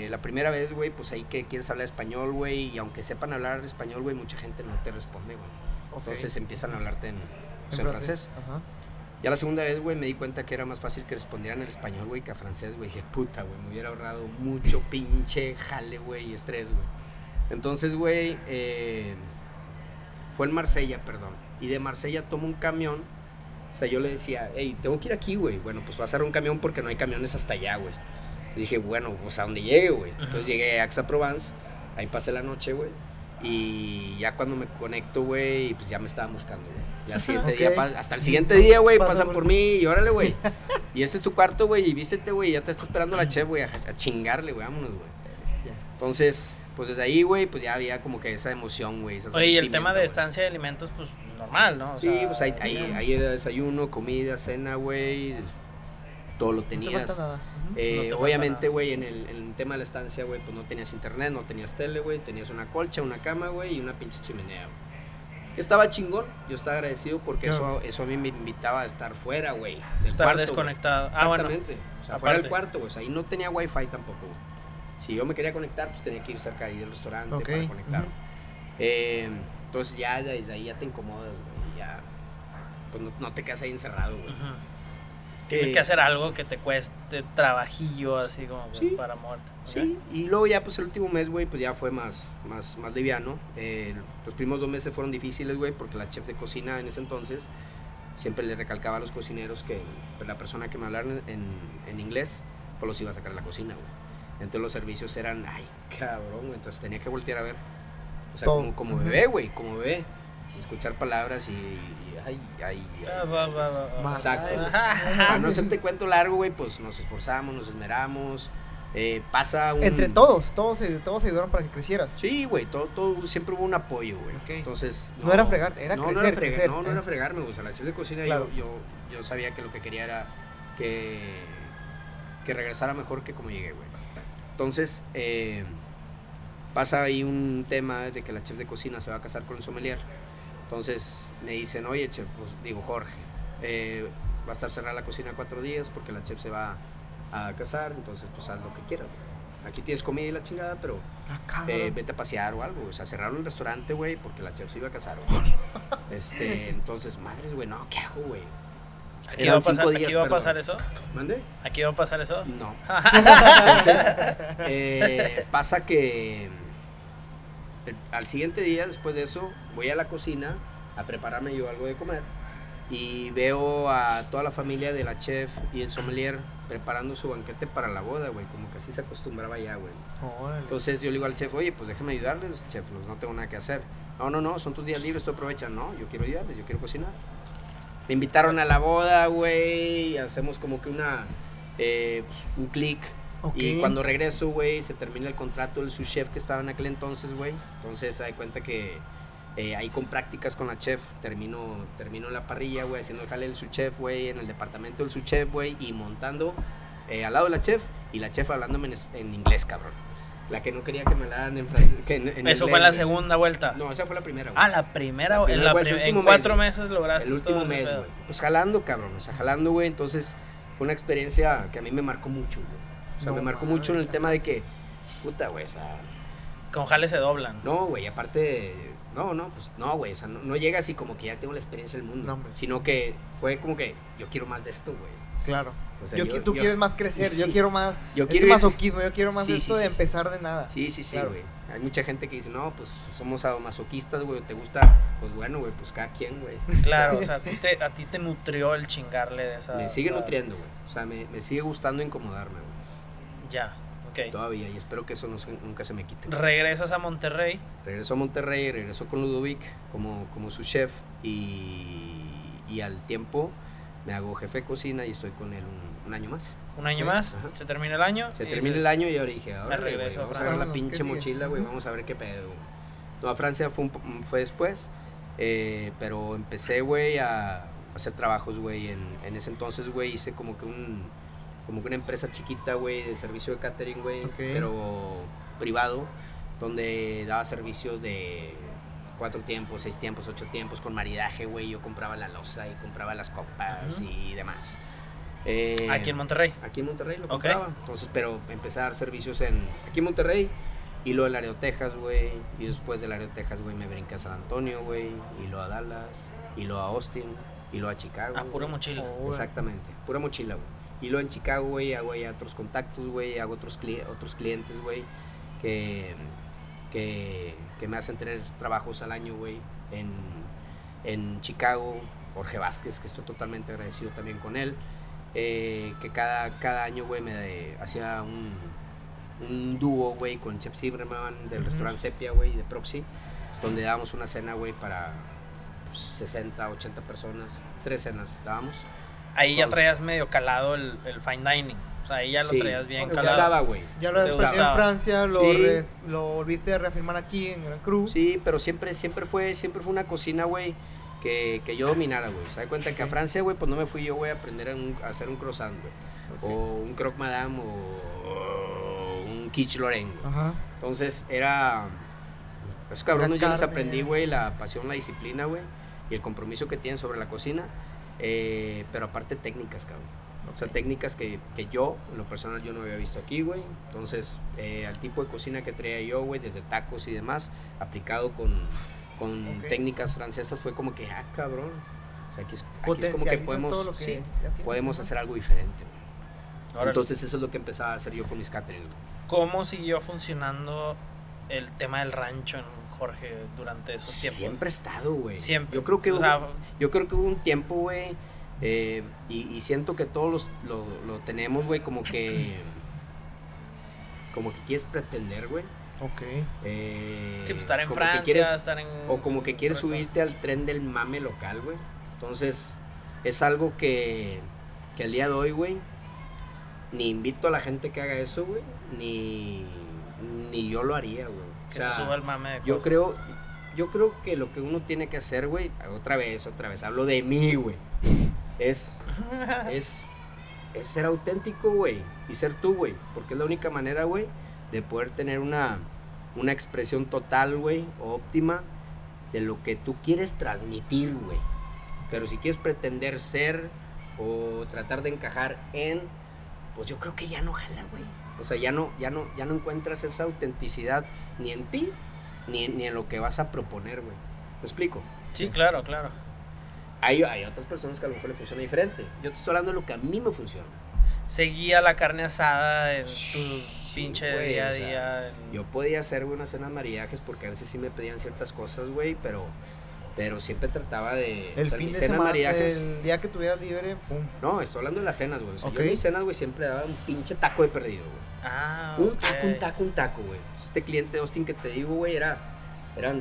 La primera vez, güey, pues ahí que quieres hablar español, güey. Y aunque sepan hablar español, güey, mucha gente no te responde, güey. Okay. Entonces empiezan a hablarte en francés. Ajá. Ya la segunda vez, güey, me di cuenta que era más fácil que respondieran en español, güey, que a francés, güey. Dije, puta, güey, me hubiera ahorrado mucho pinche jale, güey, y estrés, güey. Entonces, güey, fue en Marsella, perdón. Y de Marsella tomo un camión. O sea, yo le decía, hey, tengo que ir aquí, güey. Bueno, pues pasar un camión porque no hay camiones hasta allá, güey. Dije, bueno, pues a donde llegue, güey. Entonces llegué a Aix-en-Provence, ahí pasé la noche, güey. Y ya cuando me conecto, güey, pues ya me estaban buscando, güey. Y al siguiente día, hasta el siguiente día, güey, pasan por mí y órale, güey. Y este es tu cuarto, güey, y vístete, güey, ya te está esperando la chef, güey, a chingarle, güey, vámonos, güey. Entonces, pues desde ahí, güey, pues ya había como que esa emoción, güey. Oye, y el tema de estancia de alimentos, pues normal, ¿no? O sí, sea, pues ahí era desayuno, comida, cena, güey, todo lo tenías. No te obviamente, güey, en el tema de la estancia, güey, pues no tenías internet, no tenías tele, güey, tenías una colcha, una cama, güey, y una pinche chimenea, güey. Estaba chingón, yo estaba agradecido porque eso a mí me invitaba a estar fuera, güey. Estar cuarto, desconectado. Wey. Exactamente, bueno, o sea, aparte. Fuera del cuarto, güey, o sea, ahí no tenía wifi tampoco, güey. Si yo me quería conectar, pues tenía que ir cerca ahí del restaurante para conectar. Entonces ya desde ahí ya te incomodas, güey. Ya, pues no te quedas ahí encerrado, güey. Uh-huh. Tienes que hacer algo que te cueste trabajillo, así como güey, sí, para muerte. Okay. Sí, y luego ya pues el último mes, güey, pues ya fue más liviano. Los primeros 2 meses fueron difíciles, güey, porque la chef de cocina en ese entonces siempre le recalcaba a los cocineros que la persona que me hablara en inglés, pues los iba a sacar a la cocina, güey. Entonces los servicios eran, ay, cabrón, güey. Entonces tenía que voltear a ver. O sea, como bebé, güey, como bebé. Escuchar palabras y ay. Exacto. Para no hacerte cuento largo, güey, pues nos esforzamos, nos esmeramos. Pasa un... Entre todos se ayudaron para que crecieras. Sí, güey, todo, siempre hubo un apoyo, güey. Okay. Entonces... No era fregar, era crecer. No era fregarme, güey. O sea, la chef de cocina, claro. yo sabía que lo que quería era que regresara mejor que como llegué, güey. Entonces, pasa ahí un tema de que la chef de cocina se va a casar con el sommelier. Entonces, me dicen, oye, chef, pues, digo, Jorge, va a estar cerrada la cocina 4 días porque la chef se va a casar, entonces, pues, haz lo que quieras. Aquí tienes comida y la chingada, pero vete a pasear o algo. O sea, cerraron el restaurante, güey, porque la chef se iba a casar. Entonces, madres, güey, no, ¿qué hago, güey? ¿Aquí va a pasar eso? ¿Mande? ¿Aquí va a pasar eso? No. Entonces, pasa que al siguiente día, después de eso, voy a la cocina a prepararme yo algo de comer y veo a toda la familia de la chef y el sommelier preparando su banquete para la boda, güey, como que así se acostumbraba ya, güey. Órale. Entonces yo le digo al chef, oye, pues déjame ayudarles, chef, pues no tengo nada que hacer. No, son tus días libres, tú aprovechas. No, yo quiero ayudarles, yo quiero cocinar. Me invitaron a la boda, güey, hacemos como que un click. Okay. Y cuando regreso, güey, se termina el contrato del sous chef que estaba en aquel entonces, güey. Entonces, se da cuenta que ahí con prácticas con la chef, termino la parrilla, güey, haciendo el jale del sous chef, güey, en el departamento del sous chef, güey, y montando al lado de la chef, y la chef hablándome en inglés, cabrón. La que no quería que me hablaran en francés. ¿Eso fue la segunda vuelta? No, esa fue la primera, güey. Ah, la primera. En 4 meses lograste todo. El último mes, güey. Pues jalando, cabrón. O sea, jalando, güey. Entonces, fue una experiencia que a mí me marcó mucho, güey. O sea, me marcó mucho en el tema de que... Puta, güey, o sea... Con jales se doblan. No, güey. Aparte, No, güey, o sea, no llega así como que ya tengo la experiencia del mundo, no, sino que fue como que yo quiero más de esto, güey. Claro. O sea, tú quieres más crecer, sí, yo quiero más, masoquismo, yo quiero más de empezar de nada. Sí, claro, güey. Hay mucha gente que dice, no, pues somos masoquistas, güey, te gusta, pues bueno, güey, pues cada quien, güey. Claro, o sea, a ti te nutrió el chingarle de esa... Me sigue nutriendo, güey, o sea, me sigue gustando incomodarme, güey. Ya, ok. Todavía, y espero que eso nunca se me quite. ¿Regresas a Monterrey? Regreso con Ludovic como su chef y al tiempo... Me hago jefe de cocina y estoy con él un año más. ¿Un año más? Ajá. ¿Se termina el año? Se termina el año y ahora dije, ahora regreso, vamos a ver la pinche mochila, güey, vamos a ver qué pedo. No, a Francia fue después, pero empecé, güey, a hacer trabajos, güey. En ese entonces, güey, hice como que una empresa chiquita, güey, de servicio de catering, güey, okay, pero privado, donde daba servicios de... 4 tiempos, 6 tiempos, 8 tiempos, con maridaje, güey. Yo compraba la loza y compraba las copas, uh-huh, y demás. ¿Aquí en Monterrey? Aquí en Monterrey lo compraba. Okay. Entonces, pero empecé a dar servicios aquí en Monterrey y luego en Laredo, Texas, güey. Y después de Laredo, Texas, güey, me brinqué a San Antonio, güey. Y luego a Dallas, y luego a Austin, y luego a Chicago. Ah, pura mochila. Exactamente, pura mochila, güey. Y luego en Chicago, güey, hago ahí otros contactos, güey. Hago otros clientes, güey, que me hacen tener trabajos al año, güey, en Chicago. Jorge Vázquez, que estoy totalmente agradecido también con él, que cada año, güey, me hacía un dúo, güey, con Chef Zimmerman del, uh-huh, restaurante Sepia, güey, de Proxy, donde dábamos una cena, güey, para 60, 80 personas, 3 cenas dábamos. Ahí ya traías medio calado el fine dining. O sea, ahí ya lo traías bien calado. Estaba, güey. Ya lo empecé en Francia, lo volviste a reafirmar aquí en Gran Cruz. Sí, pero siempre fue una cocina, güey, que yo dominara, güey. Se da cuenta que a Francia, güey, pues no me fui yo, güey, a aprender a hacer un croissant, güey. Okay. O un croque madame, o un quiche lorraine, güey. Ajá. Entonces, esos cabrones yo les aprendí, güey, la pasión, la disciplina, güey, y el compromiso que tienen sobre la cocina. Pero aparte técnicas, cabrón. Okay. O sea, técnicas que yo, en lo personal, yo no había visto aquí, güey. Entonces, al tipo de cocina que traía yo, güey, desde tacos y demás, aplicado con técnicas francesas, fue como que, cabrón. O sea, aquí es como que podemos hacer algo diferente, güey. Entonces, eso es lo que empezaba a hacer yo con mis caterings, güey. ¿Cómo siguió funcionando el tema del rancho en Jorge durante esos tiempos? Siempre he estado, güey. Siempre. Yo creo que hubo un tiempo, güey, y siento que todos lo tenemos, güey, como que quieres pretender, güey. Ok. Sí, pues estar en Francia, estar en... O como que quieres subirte al tren del mame local, güey. Entonces, es algo que al día de hoy, güey, ni invito a la gente que haga eso, güey, ni yo lo haría, güey. Que, o sea, se suba el mame de cosas. Yo creo que lo que uno tiene que hacer, güey, otra vez, hablo de mí, güey, es ser auténtico, güey, y ser tú, güey, porque es la única manera, güey, de poder tener una expresión total, güey, óptima de lo que tú quieres transmitir, güey. Pero si quieres pretender ser o tratar de encajar pues yo creo que ya no jala, güey. O sea, ya no encuentras esa autenticidad ni en ti, ni en lo que vas a proponer, güey. ¿Me explico? Sí, claro. Hay otras personas que a lo mejor le funciona diferente. Yo te estoy hablando de lo que a mí me funciona. Seguía la carne asada en tu pinche, güey, día a día. Yo podía hacer, güey, unas cenas maridajes porque a veces sí me pedían ciertas cosas, güey, pero siempre trataba de... El fin de semana, mariajes, el día que tuvieras libre, pum. No, estoy hablando de las cenas, güey. O sea, okay. Yo en mis cenas, güey, siempre daba un pinche taco de perdido, güey. Ah, okay. Un taco, güey. Este cliente de Austin que te digo, güey, eran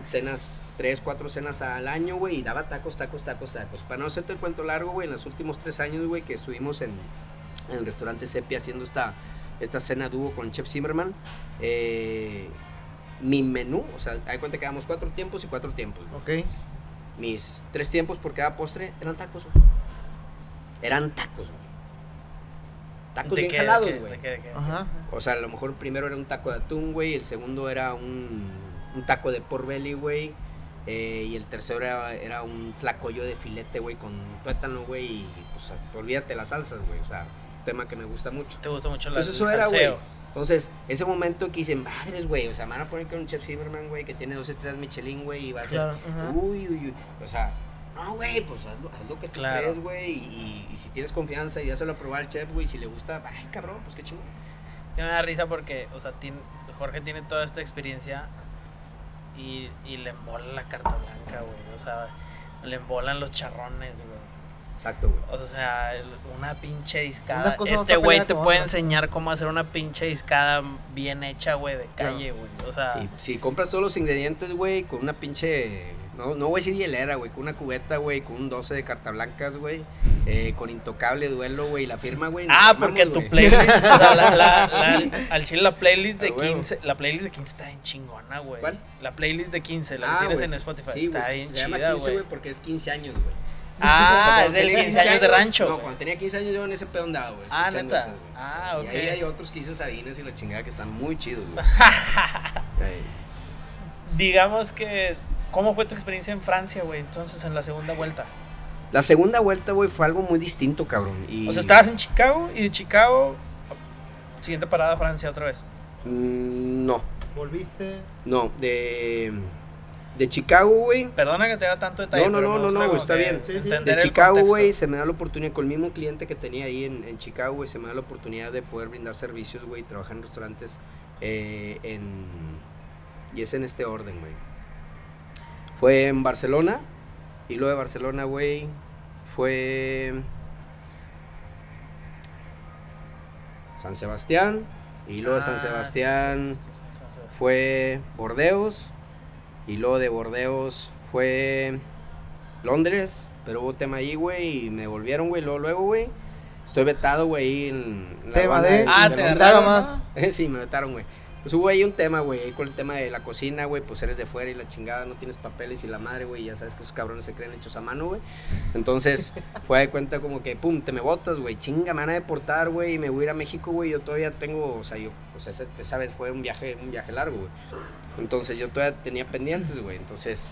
cenas, 3, 4 cenas al año, güey, y daba tacos. Para no hacerte el cuento largo, güey, en los últimos 3 años, güey, que estuvimos en el restaurante Sepia haciendo esta cena dúo con Chef Zimmerman, mi menú, o sea, hay cuenta que damos 4 tiempos, güey. Ok. Mis 3 tiempos por cada postre eran tacos, güey. Tacos bien jalados, güey. Ajá. O sea, a lo mejor primero era un taco de atún, güey. El segundo era un taco de pork belly, güey. Y el tercero era un tlacoyo de filete, güey, con tuétano, güey. Y pues olvídate las salsas, güey. O sea, un tema que me gusta mucho. ¿Te gusta mucho la salsa? Pues eso era, güey. Entonces, ese momento que dicen, madres, güey, o sea, me van a poner con un chef Silverman, güey, que tiene 2 estrellas Michelin, güey, y va a ser, claro, uy, uy, uy, o sea, no, güey, pues haz lo que tú crees, güey, y si tienes confianza y hazlo a probar al chef, güey, si le gusta, ay, cabrón, pues qué chingón. Tiene una risa porque, o sea, Jorge tiene toda esta experiencia y le embola la carta blanca, güey, o sea, le embolan los charrones, güey. Exacto, güey. O sea, una pinche discada. Este güey te puede enseñar cómo hacer una pinche discada bien hecha, güey, de calle, güey. O sea, si compras todos los ingredientes, güey, con una pinche, no voy a decir hielera, güey, con una cubeta, güey, con un 12 de carta blancas, güey, con intocable duelo, güey, la firma, güey. Ah, porque tu playlist, o sea, al chile la playlist de 15, la playlist de 15 está bien chingona, güey. ¿Cuál? La playlist de 15, la que tienes en Spotify. Sí, está bien chida, güey. Se llama 15, güey, porque es 15 años, güey. Ah, o sea, es del 15 años de rancho. No, wey. Cuando tenía 15 años yo en ese pedo andaba, güey. Ah, neta. Esas, ok. Y ahí hay otros que dicen Sabinas y la chingada que están muy chidos, güey. Digamos que, ¿cómo fue tu experiencia en Francia, güey? Entonces, en la segunda vuelta. La segunda vuelta, güey, fue algo muy distinto, cabrón. O sea, estabas en Chicago y de Chicago, siguiente parada, Francia otra vez. No. ¿Volviste? No, de Chicago, güey. Perdona que te haga tanto detalle. No, está bien. Sí. De Chicago, güey, se me da la oportunidad, con el mismo cliente que tenía ahí en Chicago, güey, se me da la oportunidad de poder brindar servicios, güey, trabajar en restaurantes y es en este orden, güey. Fue en Barcelona, y luego de Barcelona, güey, fue San Sebastián, y luego de San Sebastián fue Bordeaux. Y luego de Bordeaux fue Londres, pero hubo tema ahí, güey, y me devolvieron, güey, luego, güey. Estoy vetado, güey, en la banda. Te vetaron más. Sí, me vetaron, güey. Pues hubo ahí un tema, güey, ahí con el tema de la cocina, güey, pues eres de fuera y la chingada, no tienes papeles y la madre, güey, ya sabes que esos cabrones se creen hechos a mano, güey. Entonces, fue de cuenta como que, pum, te me botas, güey, chinga, me van a deportar, güey, y me voy a ir a México, güey, yo todavía tengo, o sea, esa vez fue un viaje largo, güey. Entonces, yo todavía tenía pendientes, güey, entonces,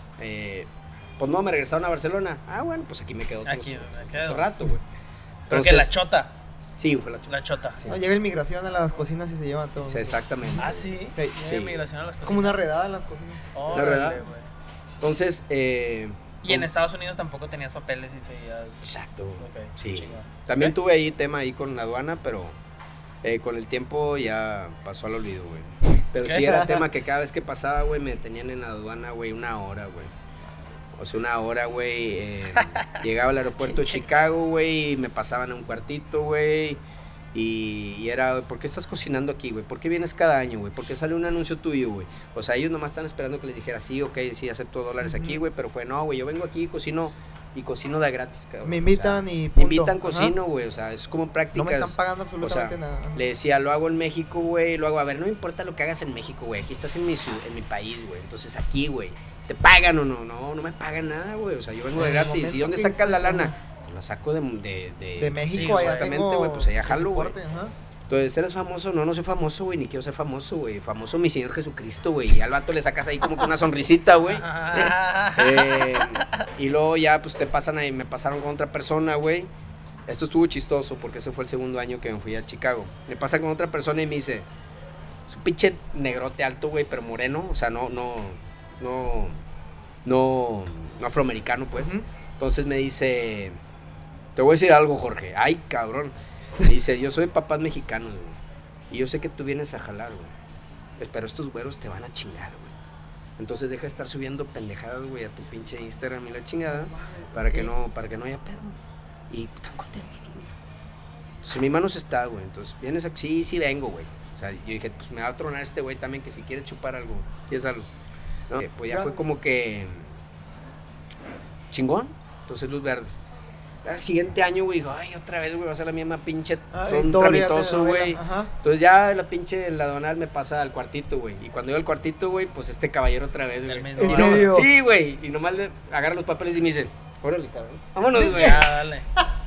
pues no, me regresaron a Barcelona. Ah, bueno, pues aquí me quedo otro rato, güey. Pero que la chota. Sí, fue la chota. Sí. No, llega inmigración a las cocinas y se lleva todo. Sí, exactamente. Ah, sí. Okay. Llega inmigración a las cocinas. Como una redada en las cocinas. Oh, la verdad. Entonces, y en Estados Unidos tampoco tenías papeles y seguías. Exacto. Okay. Sí. También tuve ahí tema ahí con la aduana, pero con el tiempo ya pasó al olvido, güey. Pero sí era tema que cada vez que pasaba, güey, me detenían en la aduana, güey, una hora, güey. O sea, una hora, güey, llegaba al aeropuerto de Chicago, güey, y me pasaban a un cuartito, güey, y era, ¿por qué estás cocinando aquí, güey? ¿Por qué vienes cada año, güey? ¿Por qué sale un anuncio tuyo, güey? O sea, ellos nomás están esperando que les dijera, sí, ok, sí, acepto dólares aquí, güey, pero fue, no, güey, yo vengo aquí y cocino de gratis, cabrón. Me invitan, o sea, y punto. Me invitan, cocino, güey, o sea, es como prácticas. No me están pagando absolutamente, o sea, nada. Le decía, lo hago en México, güey, lo hago, a ver, no me importa lo que hagas en México, güey, aquí estás en mi país, güey, entonces aquí, güey. ¿Te pagan o no? No me pagan nada, güey. O sea, yo vengo de gratis. ¿Y dónde sacas la lana? Pues la saco de México, sí, exactamente, güey. Pues allá jalo, güey. Entonces, ¿eres famoso? No soy famoso, güey. Ni quiero ser famoso, güey. Famoso mi Señor Jesucristo, güey. Y al vato le sacas ahí como con una sonrisita, güey. Y luego ya, pues te pasan ahí. Me pasaron con otra persona, güey. Esto estuvo chistoso porque ese fue el segundo año que me fui a Chicago. Me pasan con otra persona y me dice: es un pinche negrote alto, güey, pero moreno. O sea, no afroamericano, pues. Uh-huh. Entonces me dice, te voy a decir algo, Jorge. Ay, cabrón. Me dice, yo soy de papás mexicanos, güey. Y yo sé que tú vienes a jalar, güey. Pero estos güeros te van a chingar, güey. Entonces deja de estar subiendo pendejadas, güey, a tu pinche Instagram y la chingada. Para que no haya pedo. Y tan contento. Entonces mi mano se está, güey. Entonces vienes aquí, sí vengo, güey. O sea, yo dije, pues me va a tronar este güey también, que si quieres chupar algo, quieres algo. No, pues ya fue como que chingón, entonces luz verde. El siguiente año, güey, digo, ay, otra vez, güey, va a ser la misma pinche tramitoso, güey. Entonces ya la pinche la donal me pasa al cuartito, güey. Y cuando iba al cuartito, güey, pues este caballero otra vez, güey. No, sí, güey, y nomás le agarra los papeles y me dice, órale, cabrón, vámonos, güey. Ya, dale.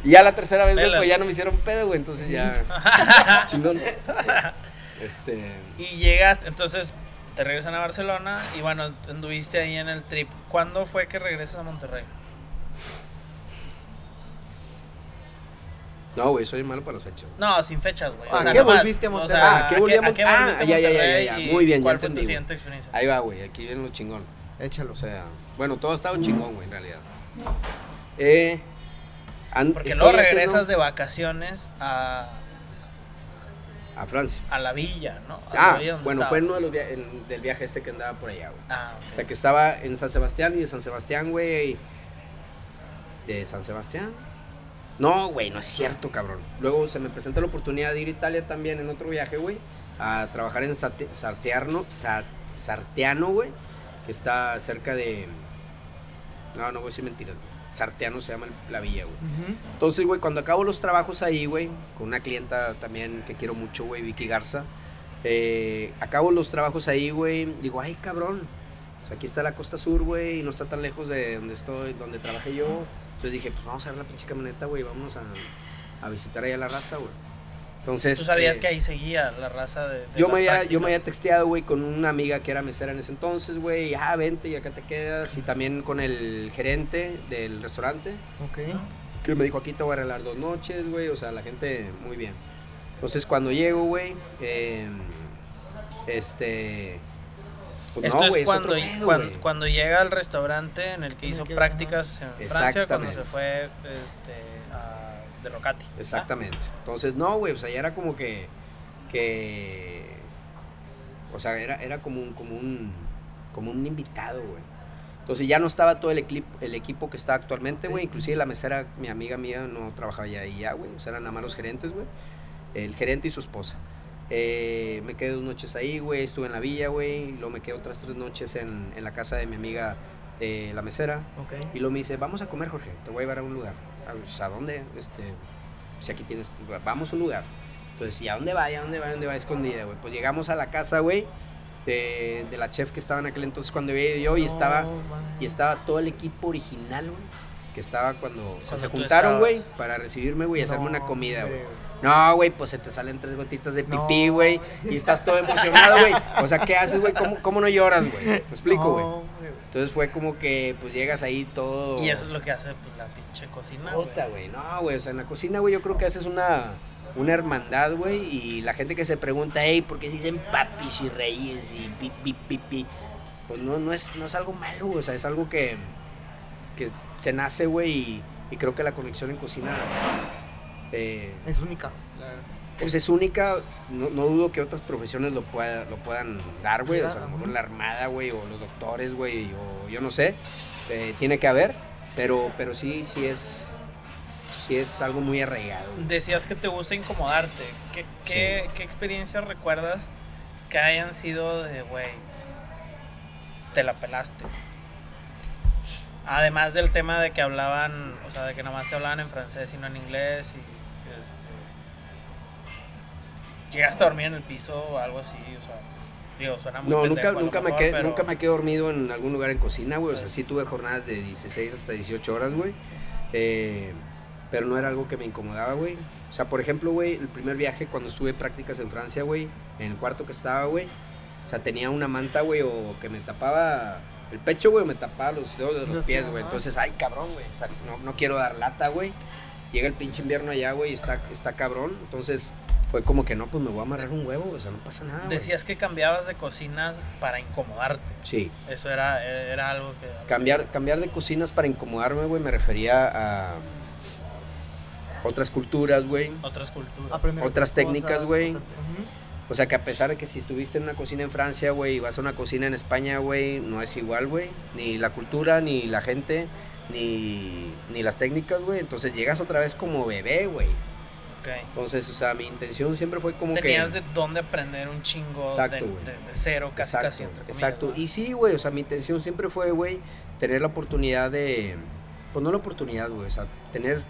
Y ya la tercera vez, güey, pues ya no me hicieron pedo, güey, entonces ya, chingón. Y llegaste, entonces... Te regresan a Barcelona y bueno, anduviste ahí en el trip. ¿Cuándo fue que regresas a Monterrey? No, güey, soy malo para las fechas. No, sin fechas, güey. ¿A qué volviste a Monterrey? Ah, ya. Muy bien, ya entendí. ¿Cuál fue tu siguiente experiencia? Ahí va, güey, aquí viene lo chingón. Échalo. O sea, bueno, todo ha estado chingón, güey, en realidad. Porque luego regresas de vacaciones a Francia. A la villa, ¿no? Fue en uno de los del viaje este que andaba por allá, güey. Ah, okay. O sea, que estaba en San Sebastián y de San Sebastián, güey. ¿De San Sebastián? No, güey, no es cierto, cabrón. Luego se me presenta la oportunidad de ir a Italia también en otro viaje, güey. A trabajar en Sartiano, güey. Que está cerca de... No voy a decir mentiras, güey. Sartiano se llama la villa, güey. Uh-huh. Entonces, güey, cuando acabo los trabajos ahí, güey, con una clienta también que quiero mucho, güey, Vicky Garza, acabo los trabajos ahí, güey, digo, ay, cabrón, pues aquí está la Costa Sur, güey, y no está tan lejos de donde trabajé yo. Entonces dije, pues vamos a ver la pinche camioneta, güey, vámonos a visitar allá la raza, güey. Entonces, ¿tú sabías que ahí seguía la raza de yo me había texteado, güey, con una amiga que era mesera en ese entonces, güey. Ah, vente y acá te quedas. Y también con el gerente del restaurante. Ok. Que me dijo, aquí te voy a arreglar 2 noches, güey. O sea, la gente, muy bien. Entonces, cuando llego, güey, pues, esto es cuando llega al restaurante en el que hizo prácticas en Francia, cuando se fue, a... de Rocati. Exactamente. ¿Ah? Entonces, no, güey, o sea, ya era como que o sea, era como un invitado, güey. Entonces, ya no estaba todo el equipo que está actualmente, güey, inclusive la mesera, mi amiga mía, no trabajaba ya ahí, güey, o sea, eran nada más los gerentes, güey. El gerente y su esposa. Me quedé 2 noches ahí, güey, estuve en la villa, güey, luego me quedé otras 3 noches en la casa de mi amiga, la mesera. Okay. Y luego me dice, vamos a comer, Jorge, te voy a llevar a un lugar. ¿A dónde? Si aquí tienes, vamos a un lugar. Entonces, ¿y a dónde va? ¿A dónde va? Escondida, güey. Pues llegamos a la casa, güey, de la chef que estaba en aquel entonces cuando había ido yo, y estaba todo el equipo original, güey, que estaba cuando se juntaron, güey, para recibirme, güey, y hacerme una comida, güey. No, güey, pues se te salen 3 gotitas de pipí, güey, y estás todo emocionado, güey. O sea, ¿qué haces, güey? ¿Cómo no lloras, güey? Me explico, güey. Entonces fue como que, pues, llegas ahí todo... Y eso es lo que hace, pues, la pinche cocina, güey. Puta, güey. No, güey, o sea, en la cocina, güey, yo creo que haces una hermandad, güey, y la gente que se pregunta, hey, ¿por qué se dicen papis y reyes y pipi? Pues no es algo malo, güey, o sea, es algo que se nace, güey, y creo que la conexión en cocina... es única. Pues es única, no dudo que otras profesiones lo puedan dar, güey, claro, o sea, a lo mejor la armada, güey, o los doctores, güey, o yo no sé, tiene que haber, pero sí es algo muy arraigado. Decías que te gusta incomodarte, ¿qué experiencias recuerdas que hayan sido de, güey, te la pelaste? Además del tema de que hablaban, o sea, de que nada más te hablaban en francés y no en inglés, y ¿llegaste a dormir en el piso o algo así? O sea, digo, suena muy... No, nunca me quedé dormido en algún lugar en cocina, güey. O sea, sí tuve jornadas de 16 hasta 18 horas, güey. Pero no era algo que me incomodaba, güey. O sea, por ejemplo, güey, el primer viaje cuando estuve prácticas en Francia, güey, en el cuarto que estaba, güey, o sea, tenía una manta, güey, o que me tapaba el pecho, güey, o me tapaba los dedos de los pies, güey. Entonces, ay, cabrón, güey. O sea, no quiero dar lata, güey. Llega el pinche invierno allá, güey, y está cabrón. Entonces... fue como que no, pues me voy a amarrar un huevo, o sea, no pasa nada. Decías, güey, que cambiabas de cocinas para incomodarte. Sí. Eso era algo que... Cambiar de cocinas para incomodarme, güey, me refería a otras culturas, güey. Otras culturas. Otras técnicas, cosas, güey. O sea, que a pesar de que si estuviste en una cocina en Francia, güey, y vas a una cocina en España, güey, no es igual, güey. Ni la cultura, ni la gente, ni las técnicas, güey. Entonces llegas otra vez como bebé, güey. Okay. Entonces, o sea, mi intención siempre fue como... Tenías de dónde aprender un chingo. Exacto, de cero, casi. Exacto, casi, entre comillas. Exacto, ¿no? Y sí, güey, o sea, mi intención siempre fue, güey, tener la oportunidad de... Pues no la oportunidad, güey, o sea, tener...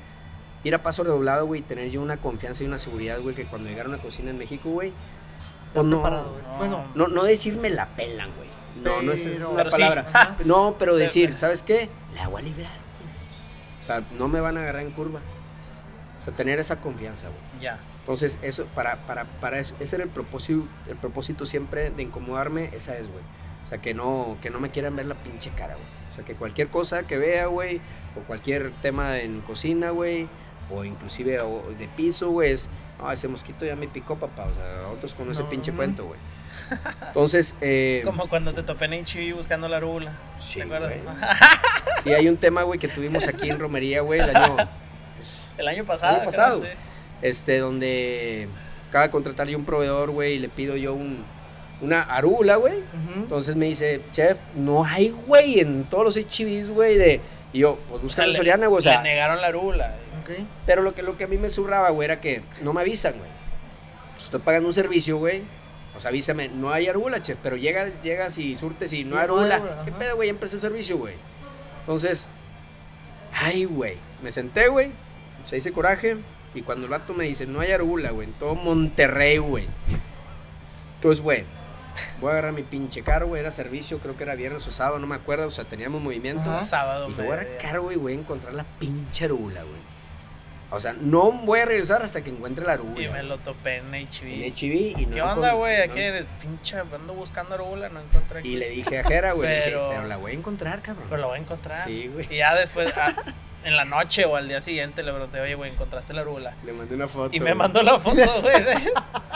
Ir a paso redoblado, güey, tener yo una confianza y una seguridad, güey, que cuando llegara a una cocina en México, güey... Pues no decirme la pelan, güey. No es la palabra. Sí. No, pero decir, ¿sabes qué? La voy a librar. O sea, no me van a agarrar en curva. O sea, tener esa confianza, güey. Ya. Entonces, eso, para eso, ese era el propósito siempre de incomodarme, esa es, güey. O sea, que no me quieran ver la pinche cara, güey. O sea, que cualquier cosa que vea, güey, o cualquier tema en cocina, güey, o inclusive o de piso, güey, es, no, ese mosquito ya me picó, papá, o sea, otros con ese pinche cuento, güey. Entonces, como cuando te topé en H.E. buscando la rula. Sí, ¿te acuerdas? Sí, hay un tema, güey, que tuvimos aquí en Romería, güey, el año pasado. Claro, sí. Donde acaba de contratar yo un proveedor, güey, y le pido yo una arula, güey. Uh-huh. Entonces me dice, chef, no hay, güey, en todos los H.E.B's, güey, de... Y yo, pues busca la Soriana, güey, o sea... Le negaron la arula. Okay. Pero lo que a mí me zurraba, güey, era que no me avisan, güey. Estoy pagando un servicio, güey. O sea, avísame, no hay arula, chef, pero llegas y surtes y no hay arula. ¿Qué pedo, güey? Empecé el servicio, güey. Entonces, ay, güey, me senté, güey, se hice coraje. Y cuando el vato me dice, no hay arula, güey, en todo Monterrey, güey. Entonces, güey, voy a agarrar mi pinche carro, güey, era servicio, creo que era viernes o sábado, no me acuerdo, o sea, teníamos movimiento. Ajá. Sábado, güey. Y voy a agarrar carro, güey, voy a encontrar la pinche arula, güey. O sea, no voy a regresar hasta que encuentre la arula. Y me lo topé en H.E.B. Y no, ¿qué onda, güey? Aquí eres pinche, ando buscando arula, no encontré. Y le dije a Jera, güey, pero la voy a encontrar, cabrón. Pero la voy a encontrar. Sí, güey. Y ya después, en la noche o al día siguiente, le pregunté, oye, güey, ¿encontraste la arula? Le mandé una foto. Y me mandó la foto, güey, de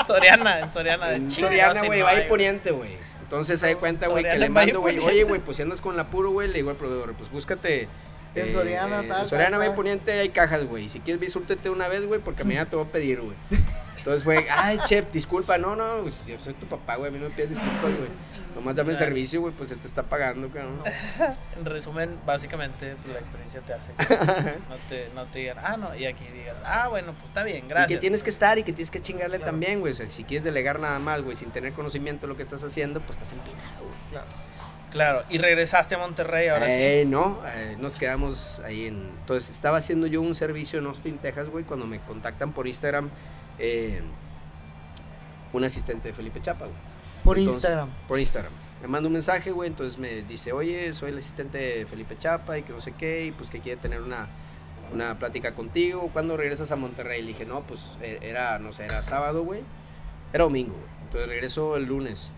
Soriana, en Soriana. De Chile, Soriana, güey, va y poniente, güey. Entonces, se da cuenta, güey, que le mando, güey, oye, güey, pues si andas con la puro, güey, le digo al proveedor, pues búscate... En Soriana, tal. En Soriana, güey, poniente, hay cajas, güey. Si quieres, visúrtete una vez, güey, porque mañana te voy a pedir, güey. Entonces, güey, ay, chef, disculpa. No, güey, yo soy tu papá, güey, a mí no me pides disculpas, güey. Nomás dame el servicio, güey, pues se te está pagando, cabrón. En resumen, básicamente, la experiencia te hace que no te digan, ah, no, y aquí digas, ah, bueno, pues está bien, gracias. Y que tienes que estar y que tienes que chingarle también, güey. O sea, si quieres delegar nada más, güey, sin tener conocimiento de lo que estás haciendo, pues estás empinado, güey. Claro, y regresaste a Monterrey ahora sí. No, nos quedamos ahí en... Entonces, estaba haciendo yo un servicio en Austin, Texas, güey, cuando me contactan por Instagram, un asistente de Felipe Chapa, güey. Por Instagram. Me manda un mensaje, güey, entonces me dice, oye, soy el asistente de Felipe Chapa y que no sé qué, y pues que quiere tener una plática contigo. ¿Cuándo regresas a Monterrey? Le dije, no, pues era sábado, güey. Era domingo, güey. Entonces, regreso el lunes.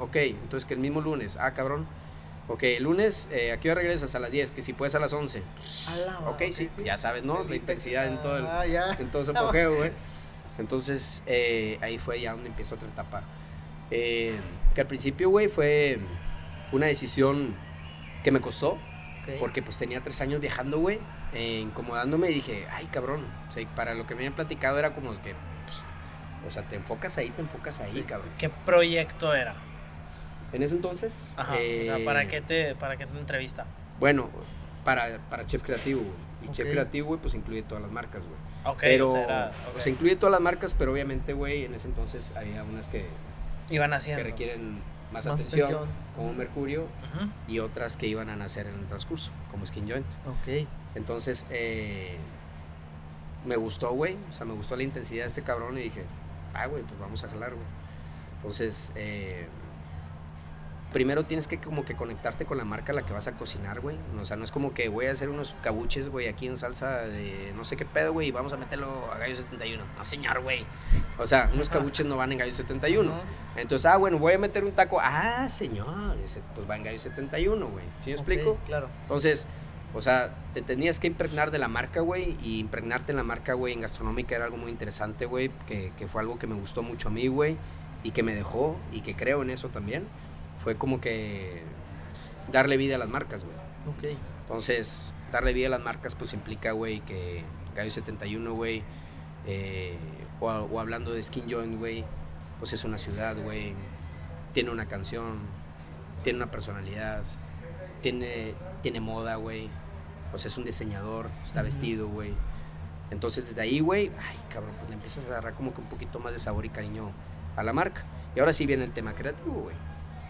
Ok, entonces que el mismo lunes. Ah, cabrón. Ok, el lunes, ¿a qué hora regresas? A las 10, que si puedes a las 11. Ok, sí, ya sabes, ¿no? La intensidad en todo el apogeo, güey. Entonces, ahí fue ya donde empieza otra etapa. Que al principio, güey, fue una decisión que me costó. Okay. Porque pues tenía 3 años viajando, güey, incomodándome y dije, ay, cabrón. O sea, para lo que me habían platicado era como que... O sea, te enfocas ahí, sí, cabrón. ¿Qué proyecto era? En ese entonces. Ajá, o sea, ¿para qué te entrevista? Bueno, para Chef Creativo, güey. Y okay. Chef Creativo, güey, pues incluye todas las marcas, güey. Ok, pero, pues incluye todas las marcas, pero obviamente, güey, en ese entonces había unas que... Iban haciendo. Que requieren más atención, como Mercurio, uh-huh. Y otras que iban a nacer en el transcurso, como Skin Joint. Ok. Entonces, me gustó, güey. O sea, me gustó la intensidad de este cabrón y dije... Ah, güey, pues vamos a jalar, güey. Entonces, primero tienes que como que conectarte con la marca a la que vas a cocinar, güey. O sea, no es como que voy a hacer unos cabuches, güey, aquí en salsa de no sé qué pedo, güey, y vamos a meterlo a Gallo 71. No, señor, güey. O sea, unos cabuches no van en Gallo 71. Uh-huh. Entonces, bueno, voy a meter un taco. Ah, señor, ese, pues va en Gallo 71, güey. ¿Sí me explico? Claro. Entonces... O sea, te tenías que impregnar de la marca, güey, y impregnarte en la marca, güey, en Gastronómica era algo muy interesante, güey, que fue algo que me gustó mucho a mí, güey, y que me dejó, y que creo en eso también. Fue como que darle vida a las marcas, güey. Ok. Entonces, darle vida a las marcas, pues, implica, güey, que Gallo 71, güey, o hablando de Skin Joint, güey, pues es una ciudad, güey, tiene una canción, tiene una personalidad, tiene moda, güey. O sea, es un diseñador, está vestido, güey. Entonces, desde ahí, güey, ay, cabrón, pues le empiezas a agarrar como que un poquito más de sabor y cariño a la marca. Y ahora sí viene el tema creativo, güey.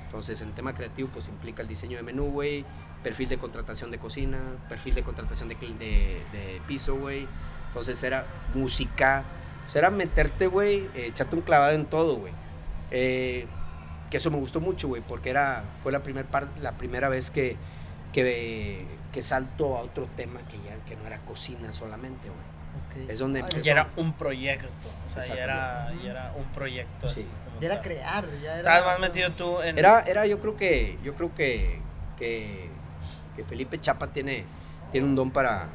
Entonces, el tema creativo, pues, implica el diseño de menú, güey, perfil de contratación de cocina, perfil de contratación de piso, güey. Entonces, era música, o sea, era meterte, güey, echarte un clavado en todo, güey. Que eso me gustó mucho, güey, porque fue la primera vez que saltó a otro tema que no era cocina solamente, güey. Okay. Es donde empezó. Ya era un proyecto, o sea, ya era un proyecto, sí. Así. Como ya era crear, ya era... Estabas más metido tú en... Era yo creo que Felipe Chapa tiene un don para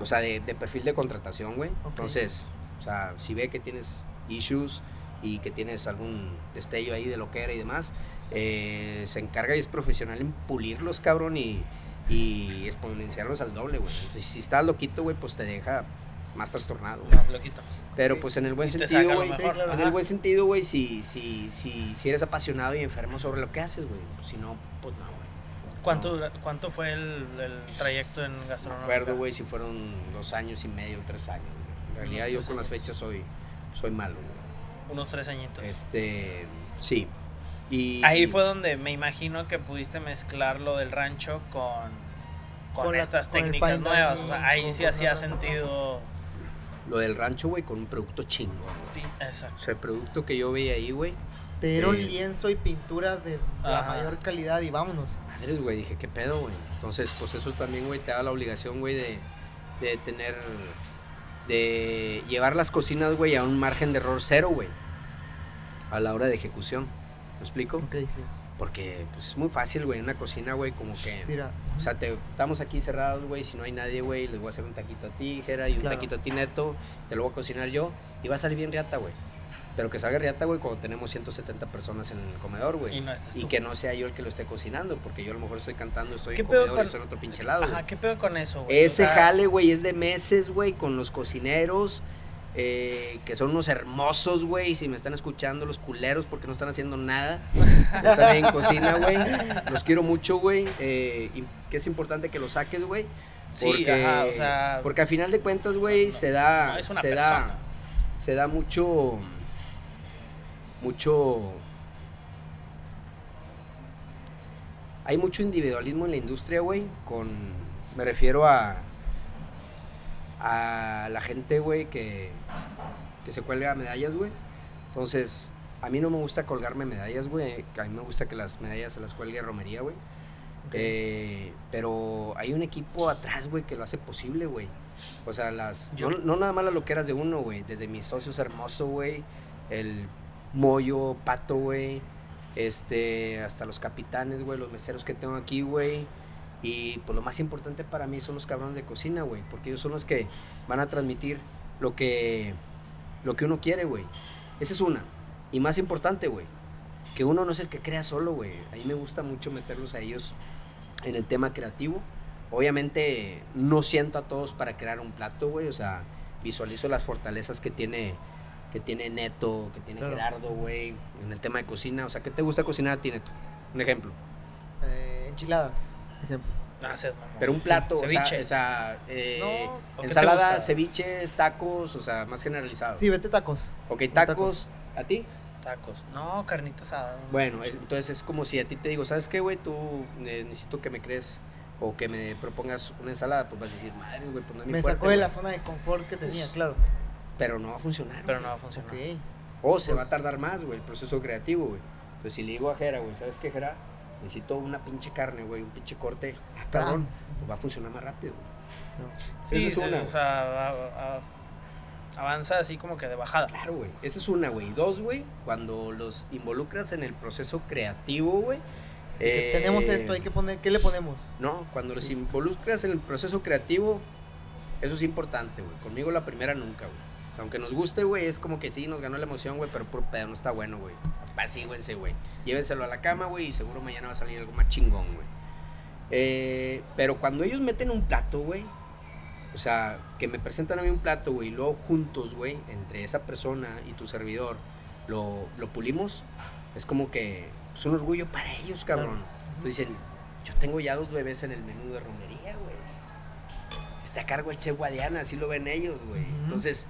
o sea, de perfil de contratación, güey. Okay. Entonces, o sea, si ve que tienes issues y que tienes algún destello ahí de lo que era y demás, se encarga y es profesional en pulirlos, cabrón, y exponenciarlos al doble, güey. Entonces, si estás loquito, güey, pues te deja más trastornado. Más loquito. Pero pues en el buen sentido, güey, en el buen sentido, güey, si eres apasionado y enfermo sobre lo que haces, güey, pues, si no, pues no, güey. ¿Cuánto fue el trayecto en Gastronómica? No recuerdo, güey, si fueron 2 años y medio, 3 años. Wey. En realidad yo con las fechas soy malo, güey. Unos 3 añitos. Sí. Y ahí fue donde me imagino que pudiste mezclar lo del rancho con estas técnicas nuevas. O sea, ahí sí hacía sentido. Lo del rancho, güey, con un producto chingón, güey. Exacto. O sea, el producto que yo veía ahí, güey. Pero lienzo y pinturas de la mayor calidad y vámonos. Madres, güey, dije, ¿qué pedo, güey? Entonces, pues eso también, güey, te da la obligación, güey, de llevar las cocinas, güey, a un margen de error cero, güey, a la hora de ejecución. ¿Me explico? Ok, sí. Porque, pues, es muy fácil, güey, una cocina, güey, como que... Tira. O sea, estamos aquí cerrados, güey, si no hay nadie, güey, les voy a hacer un taquito a ti, Jera, y un taquito a ti, Neto, te lo voy a cocinar yo, y va a salir bien riata, güey. Pero que salga riata, güey, cuando tenemos 170 personas en el comedor, güey. Y no estés tú. Y que no sea yo el que lo esté cocinando, porque yo a lo mejor estoy cantando, estoy en comedor y estoy en otro pinche lado. Ajá, wey. ¿Qué pedo con eso, güey? Ese jale, güey, es de meses, güey, con los cocineros, que son unos hermosos, güey. Si me están escuchando, los culeros, porque no están haciendo nada. Están ahí en cocina, güey. Los quiero mucho, güey. Y que es importante que los saques, güey. Sí, ajá, o sea. Porque al final de cuentas, güey, se da mucho... Hay mucho individualismo en la industria, güey. Me refiero a la gente, güey, que se cuelga medallas, güey. Entonces, a mí no me gusta colgarme medallas, güey. A mí me gusta que las medallas se las cuelgue a Romería, güey. Okay. Pero hay un equipo atrás, güey, que lo hace posible, güey. O sea, no nada más las loqueras de uno, güey. Desde mis socios hermosos, güey. El Moyo, Pato, güey, hasta los capitanes, güey, los meseros que tengo aquí, güey, y pues lo más importante para mí son los cabrones de cocina, güey, porque ellos son los que van a transmitir lo que uno quiere, güey. Esa es una, y más importante, güey, que uno no es el que crea solo, güey. A mí me gusta mucho meterlos a ellos en el tema creativo. Obviamente no siento a todos para crear un plato, güey, o sea, visualizo las fortalezas que tiene Neto, que tiene Gerardo, güey, en el tema de cocina. O sea, ¿qué te gusta cocinar a ti, Neto? Un ejemplo. Enchiladas, ejemplo. Gracias, mamá. Pero un plato, ceviche. O sea, ensaladas, ceviches, tacos, o sea, más generalizado. Sí, vete tacos. Ok, tacos. ¿A ti? Tacos. No, carnita asada. Bueno, entonces es como si a ti te digo, ¿sabes qué, güey? Tú necesito que me crees o que me propongas una ensalada, pues vas a decir, madres, güey, pues no es mi fuerte. Me sacó de la zona de confort que tenía, pues, claro. Pero no va a funcionar. Okay. O se va a tardar más, güey, el proceso creativo, güey. Entonces, si le digo a Jera, güey, ¿sabes qué, Jera? Necesito una pinche carne, güey, un pinche corte. Ah, cabrón. Pues va a funcionar más rápido, güey. No. Sí, esa es una, o sea, avanza así como que de bajada. Claro, güey. Esa es una, güey. 2, güey, cuando los involucras en el proceso creativo, güey. Tenemos esto, hay que poner, ¿qué le ponemos? No, cuando los involucras en el proceso creativo, eso es importante, güey. Conmigo la primera nunca, güey. Aunque nos guste, güey, es como que sí, nos ganó la emoción, güey, pero por pedo no está bueno, güey. Apacíguense, güey. Llévenselo a la cama, güey, y seguro mañana va a salir algo más chingón, güey. Pero cuando ellos meten un plato, güey, o sea, que me presentan a mí un plato, güey, y luego juntos, güey, entre esa persona y tu servidor, lo pulimos, es como que es un orgullo para ellos, cabrón. Entonces dicen, yo tengo ya 2 bebés en el menú de Romería, güey. Está a cargo el Chef Guadiana, así lo ven ellos, güey. Entonces...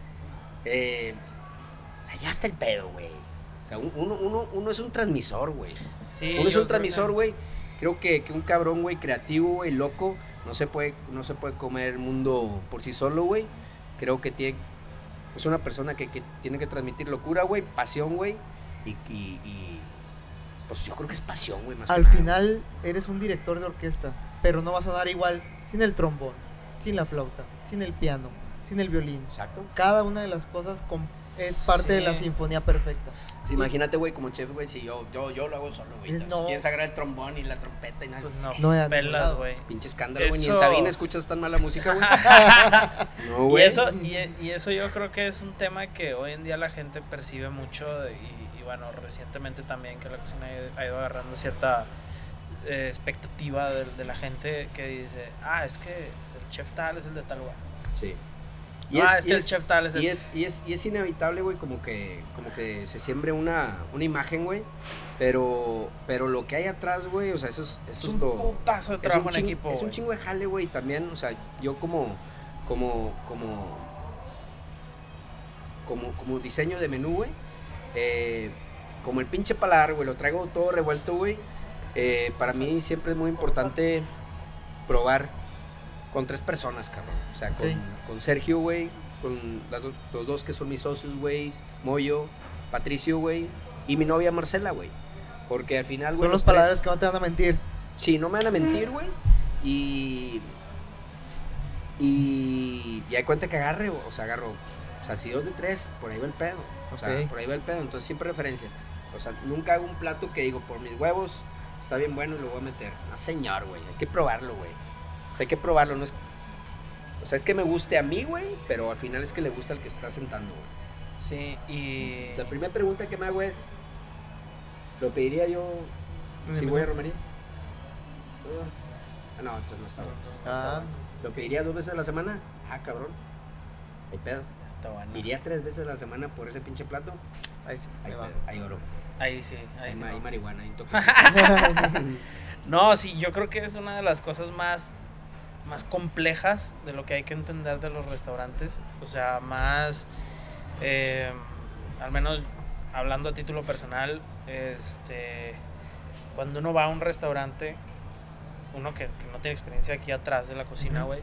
allá está el pedo, güey. O sea, uno es un transmisor, güey. Sí, uno es un transmisor, güey. Creo que un cabrón, güey, creativo, güey, loco, no se puede comer el mundo por sí solo, güey. Creo que es una persona que tiene que transmitir locura, güey, pasión, güey. Y pues yo creo que es pasión, güey. Al final eres un director de orquesta, pero no va a sonar igual sin el trombón, sin la flauta, sin el piano. sin el violín. Exacto. Cada una de las cosas es parte de la sinfonía perfecta. Sí, imagínate, güey, como chef, güey, si yo lo hago solo, güey. No. ¿Quién se agarra el trombón y la trompeta y nada? Pues no pelas, güey. Pinche escándalo, güey. Ni en Sabina escuchas tan mala música, güey. No, güey. Y eso yo creo que es un tema que hoy en día la gente percibe mucho y bueno, recientemente también que la cocina ha ido agarrando cierta expectativa de la gente que dice, es que el chef tal es el de tal lugar. Sí. Y es inevitable, güey, como que se siembre una imagen, güey, pero lo que hay atrás, güey, o sea, eso es un putazo de trabajo en equipo, es un chingo de jale, güey, también, o sea, yo como diseño de menú, güey, como el pinche paladar, güey, lo traigo todo revuelto, güey, para mí siempre es muy importante probar con 3 personas, cabrón. O sea, con Sergio, güey. Con los 2 que son mis socios, güey. Moyo, Patricio, güey. Y mi novia Marsella, güey. Porque al final, güey. Son los paladares que no te van a mentir. Sí, no me van a mentir, güey. Y hay cuenta que agarre, o sea, agarro. O sea, si 2 de 3, por ahí va el pedo. Entonces, siempre referencia. O sea, nunca hago un plato que digo, por mis huevos, está bien bueno y lo voy a meter. No, señor, güey. Hay que probarlo, güey. Hay que probarlo, no es, o sea, es que me guste a mí, güey, pero al final es que le gusta al que está sentando, güey. Sí, y la primera pregunta que me hago es, ¿lo pediría yo si voy a Romería? No, entonces no está bueno. ¿Lo pediría 2 veces a la semana? Ah, cabrón. Hay pedo. Está bueno. ¿Iría 3 veces a la semana por ese pinche plato? Ahí sí. Ahí oro. Ahí sí. Ahí sí. Hay marihuana, ahí toco. No, sí, yo creo que es una de las cosas más complejas de lo que hay que entender de los restaurantes, o sea, más, al menos hablando a título personal, cuando uno va a un restaurante, uno que no tiene experiencia aquí atrás de la cocina, güey,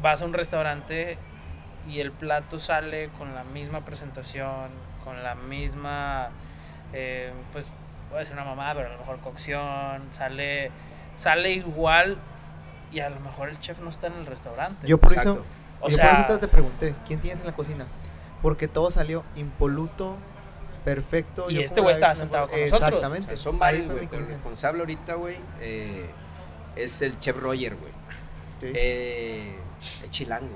vas a un restaurante y el plato sale con la misma presentación, con la misma, pues, voy a decir una mamada, pero a lo mejor cocción, sale igual. Y a lo mejor el chef no está en el restaurante. Yo por eso te pregunté, ¿quién tienes en la cocina? Porque todo salió impoluto, perfecto. Y yo este güey estaba sentado con nosotros. Exactamente. O sea, son varios, güey. El responsable ahorita, güey, es el Chef Roger, güey. Sí. El chilango,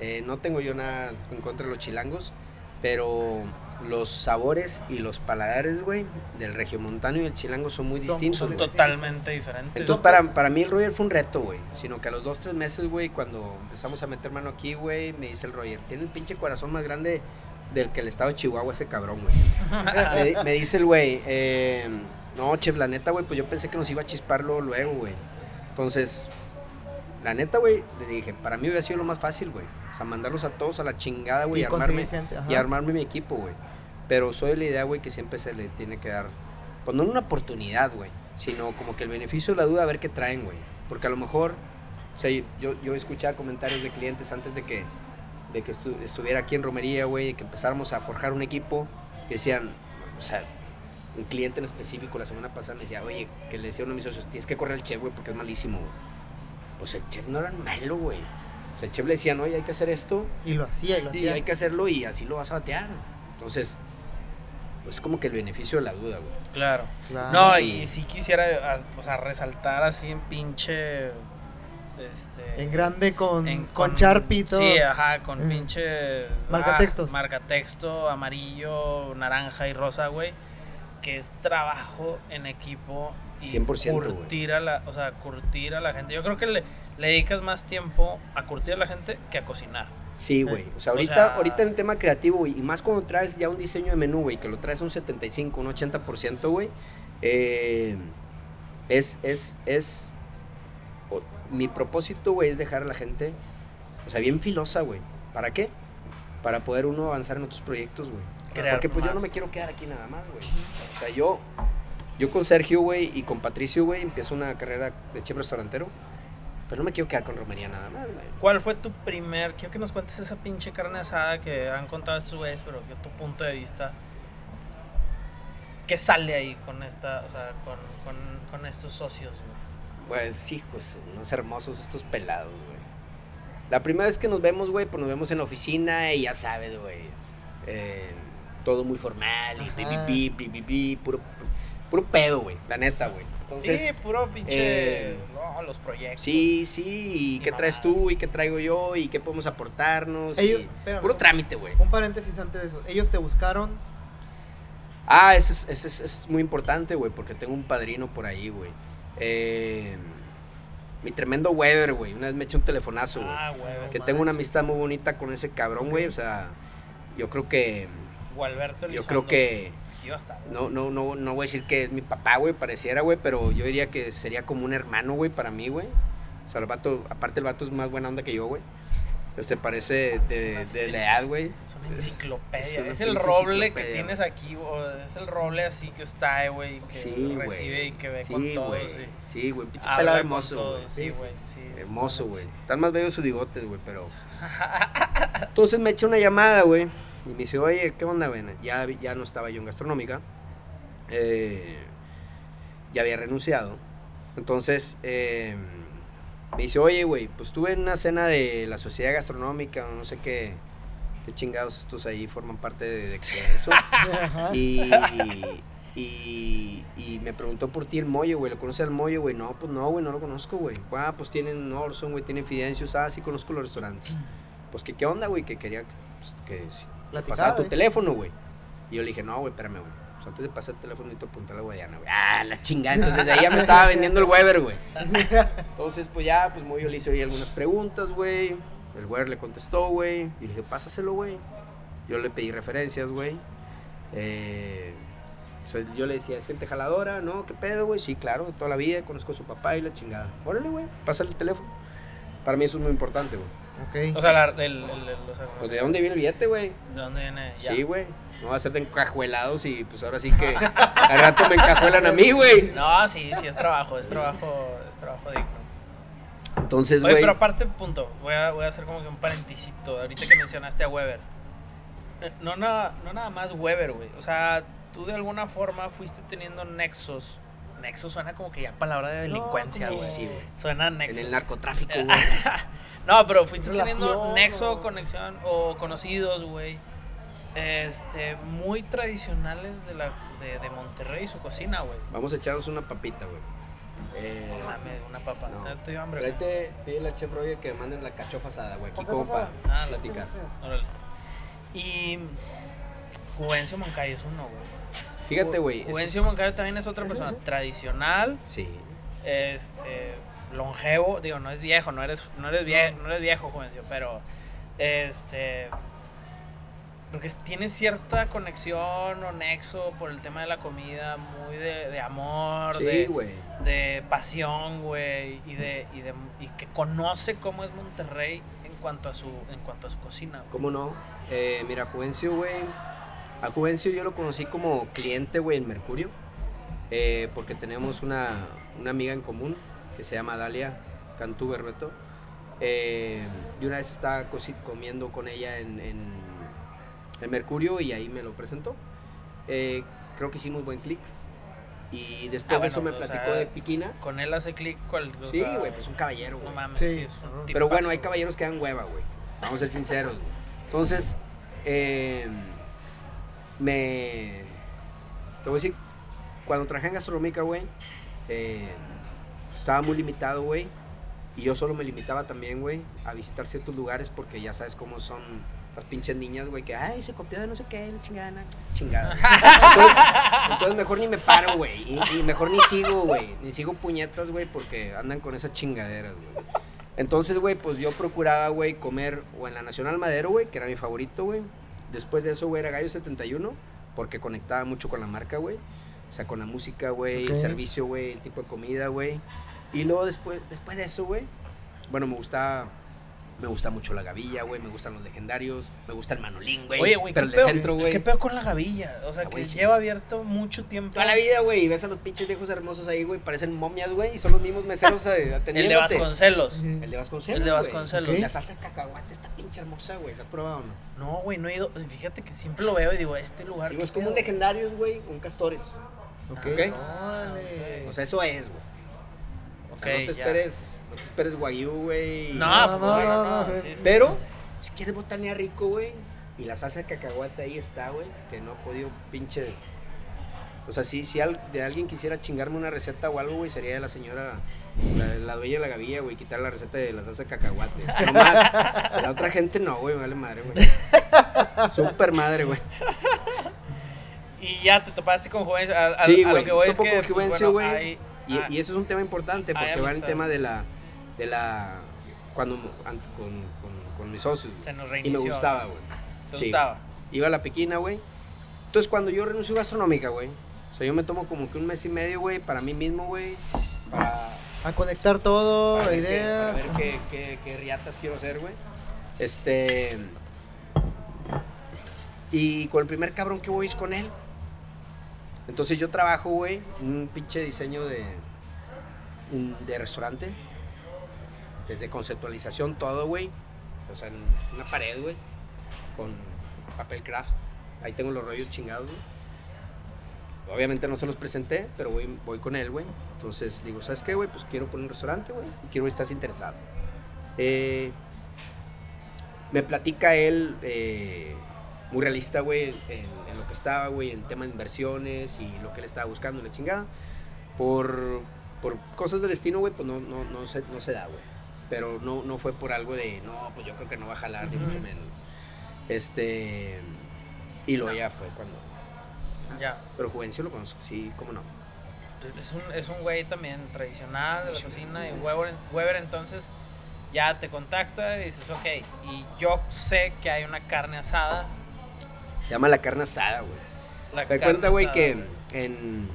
güey. No tengo yo nada en contra de los chilangos, pero los sabores y los paladares, güey, del regiomontano y el chilango son muy distintos. Son totalmente diferentes. Entonces, para mí el Roger fue un reto, güey. Sino que a los 2-3 meses, güey, cuando empezamos a meter mano aquí, güey, me dice el Roger, tiene el pinche corazón más grande del que el estado de Chihuahua ese cabrón, güey. Me dice el güey, no, chef, la neta, güey, pues yo pensé que nos iba a chisparlo luego, güey. Entonces, la neta, güey, le dije, para mí hubiera sido lo más fácil, güey. O sea, mandarlos a todos a la chingada, güey, y armarme mi equipo, güey. Pero soy de la idea, güey, que siempre se le tiene que dar, pues no una oportunidad, güey, sino como que el beneficio de la duda, a ver qué traen, güey. Porque a lo mejor, o sea, yo escuchaba comentarios de clientes antes de que estuviera aquí en Romería, güey, que empezáramos a forjar un equipo, que decían, o sea, un cliente en específico la semana pasada me decía, oye, que le decía a uno de mis socios, tienes que correr al chef, güey, porque es malísimo, güey. Pues el chef no era malo, güey. O sea, el chef le decía, no, oye, hay que hacer esto. Y lo hacía, y hay que hacerlo y así lo vas a batear. Entonces, pues como que el beneficio de la duda, güey. Claro. No, y si quisiera, o sea, resaltar así en pinche, en grande con Sharpie todo. Sí, ajá, con pinche marcatextos. Marcatexto, amarillo, naranja y rosa, güey. Que es trabajo en equipo. Y 100%, curtir a la gente. Yo creo que le dedicas más tiempo a curtir a la gente que a cocinar. Sí, güey. O sea, ahorita en el tema creativo, güey, y más cuando traes ya un diseño de menú, güey, que lo traes un 75, un 80%, güey, mi propósito, güey, es dejar a la gente, o sea, bien filosa, güey. ¿Para qué? Para poder uno avanzar en otros proyectos, güey. Porque pues yo no me quiero quedar aquí nada más, güey. O sea, yo con Sergio, güey, y con Patricio, güey, empiezo una carrera de chef restaurantero, pero no me quiero quedar con Romería nada más, güey. ¿Cuál fue tu primer? Quiero que nos cuentes esa pinche carne asada que han contado estos güeyes, pero que tu punto de vista, ¿qué sale ahí con esta, o sea, con estos socios, güey? Pues, hijos, unos hermosos estos pelados, güey. La primera vez que nos vemos, güey, pues nos vemos en la oficina y ya sabes, güey. Todo muy formal y puro pedo, güey, la neta, güey. Entonces, sí, puro pinche, no, los proyectos. Sí, sí, y qué traes tú, y qué traigo yo, y qué podemos aportarnos. Ellos, espérame, puro trámite, güey. Un paréntesis antes de eso, ¿ellos te buscaron? Ah, eso es muy importante, güey, porque tengo un padrino por ahí, güey. Mi tremendo Weber, güey, una vez me echó un telefonazo, güey. Ah, güey. Que manches. Tengo una amistad muy bonita con ese cabrón, güey, o sea, yo creo que... Gualberto Elizondo. Yo creo que... No voy a decir que es mi papá, güey, pareciera, güey, pero yo diría que sería como un hermano, güey, para mí, güey. O sea, el vato, aparte el vato es más buena onda que yo, güey. Te parece de leal, güey. Es una enciclopedia. Es el roble que tienes aquí, güey. Es el roble así que está, güey, que sí, recibe wey. Y que ve sí, con todo. Wey. Sí, güey, pinche pelado hermoso, güey. Sí, güey, sí. Hermoso, güey. Sí. Están más bellos sus bigotes, güey, pero... Entonces me echa una llamada, güey. Y me dice, oye, ¿qué onda, güey? Ya no estaba yo en Gastronómica. Ya había renunciado. Entonces, me dice, oye, güey, pues tuve una cena de la Sociedad Gastronómica, no sé qué chingados estos ahí forman parte de eso. y me preguntó por ti el Moyo, güey, ¿lo conoces al Moyo, güey? No, pues no, güey, no lo conozco, güey. Ah, pues tienen Orson, güey, tienen Fidencio, sí conozco los restaurantes. Pues qué onda, güey, que quería que pasara tu teléfono, güey. Y yo le dije, no, güey, espérame, güey. Pues antes de pasar el teléfono necesito apuntarle a Guadiana, güey. Ah, la chingada. Entonces de ahí ya me estaba vendiendo el Weber, güey. Entonces, pues ya, pues Moyo le hice ahí algunas preguntas, güey. El Weber le contestó, güey. Y le dije, pásaselo, güey. Yo le pedí referencias, güey. Yo le decía, es gente jaladora, ¿no? ¿Qué pedo, güey? Sí, claro, toda la vida conozco a su papá y la chingada. Órale, güey, pásale el teléfono. Para mí eso es muy importante, güey. Okay. O sea, pues ¿de dónde viene el billete, güey? ¿De dónde viene? Ya. Sí, güey. No va a ser de encajuelados y pues ahora sí que al rato me encajuelan a mí, güey. No, sí, es trabajo digno. Entonces, güey. Oye, pero aparte, punto, voy a hacer como que un parenticito. Ahorita que mencionaste a Weber. No nada más Weber, güey. O sea, tú de alguna forma fuiste teniendo nexos. Nexo suena como que ya palabra de delincuencia, güey. No, sí, güey. Suena nexo. En el narcotráfico, güey. No, pero fuiste teniendo nexo, o... conexión o conocidos, güey. Muy tradicionales de Monterrey y su cocina, güey. Vamos a echarnos una papita, güey. No mames, una papa. No. Te dio hambre. Pídele a Chef Roger que me manden la cachofa asada, güey. Aquí como para platicar. Órale. Y Juvencio Moncayo es uno, güey. Fíjate, güey. Juvencio Moncayo también es otra persona tradicional. Sí. Longevo, digo, no es viejo, no eres viejo, Juvencio, pero porque tienes cierta conexión o nexo por el tema de la comida, muy de amor, sí, de pasión, güey, y que conoce cómo es Monterrey en cuanto a su cocina, güey. ¿Cómo no? Mira, Juvencio, güey. A Juvencio yo lo conocí como cliente, güey, en Mercurio, porque tenemos una amiga en común que se llama Dalia Cantú Berbeto, y una vez estaba comiendo con ella en Mercurio y ahí me lo presentó. Creo que hicimos buen clic y después de eso me platicó de piquina. Con él hace clic cual... Sí, güey, pues un caballero, güey. No mames, sí, es un tipazo. Pero bueno, hay caballeros que dan hueva, güey, vamos a ser sinceros, güey. Entonces, te voy a decir, cuando trabajé en Gastronómica, güey, estaba muy limitado, güey, y yo solo me limitaba también, güey, a visitar ciertos lugares porque ya sabes cómo son las pinches niñas, güey, que, ay, se copió de no sé qué, la chingada. Entonces mejor ni me paro, güey, y mejor ni sigo puñetas, güey, porque andan con esas chingaderas, güey. Entonces, güey, pues yo procuraba, güey, comer o en la Nacional Madero, güey, que era mi favorito, güey. Después de eso, güey, era Gallo 71, porque conectaba mucho con la marca, güey. O sea, con la música, güey, okay. El servicio, güey, el tipo de comida, güey. Y luego después de eso, güey, bueno, me gusta mucho la gavilla, güey, me gustan los legendarios, me gusta el manolín, güey. Oye, güey, pero el de centro, güey. ¿Qué pedo con la gavilla? O sea, que lleva abierto mucho tiempo. Toda la vida, güey, y ves a los pinches viejos hermosos ahí, güey, parecen momias, güey, y son los mismos meseros atendiéndote. El de Vasconcelos. Okay. La salsa de cacahuate está pinche hermosa, güey, ¿la has probado o no? No, güey, no he ido, fíjate que siempre lo veo y digo, este lugar. Digo, es como un legendario, güey, con castores. Ok. O sea, eso es, güey. Okay, o sea, no te esperes guayú, güey. No. Sí, sí. Pero, si quieres botanear rico, güey. Y la salsa de cacahuate ahí está, güey. Que no he podido pinche... O sea, si de alguien quisiera chingarme una receta o algo, güey, sería de la señora, la dueña de la gavilla, güey, quitar la receta de la salsa de cacahuate. No más. La otra gente no, güey, vale madre, güey. Súper madre, güey. Y ya te topaste con Juvencio. Sí, güey, topo con Juvencio, güey. Bueno, y eso es un tema importante porque va el tema de la cuando con mis socios. Se nos reinició. Y me gustaba, güey. ¿Te gustaba? Iba a la Pequina, güey. Entonces, cuando yo renuncio a Gastronómica, güey, o sea, yo me tomo como que 1 mes y medio, güey, para mí mismo, güey, para... A conectar todo, para ideas... Para ver qué riatas quiero hacer, güey. Y con el primer cabrón que voy es con él. Entonces, yo trabajo, güey, un pinche diseño de restaurante. Desde conceptualización, todo, güey. O sea, en una pared, güey, con papel craft. Ahí tengo los rollos chingados, güey. Obviamente no se los presenté, pero voy con él, güey. Entonces digo, ¿sabes qué, güey? Pues quiero poner un restaurante, güey. Y quiero que estás interesado. Me platica él, muy realista, güey, en lo que estaba, güey, el tema de inversiones y lo que él estaba buscando, la chingada. Por cosas del destino, güey, pues no se da, güey. Pero no fue por algo de, no, pues yo creo que no va a jalar, ni mucho menos. Y luego ya fue cuando... Ya. Pero Juvencio lo conozco, sí, cómo no. Es un güey también tradicional de la cocina, y Weber entonces ya te contacta y dices, ok, y yo sé que hay una carne asada. Se llama la carne asada, güey. ¿Te das cuenta, güey, que en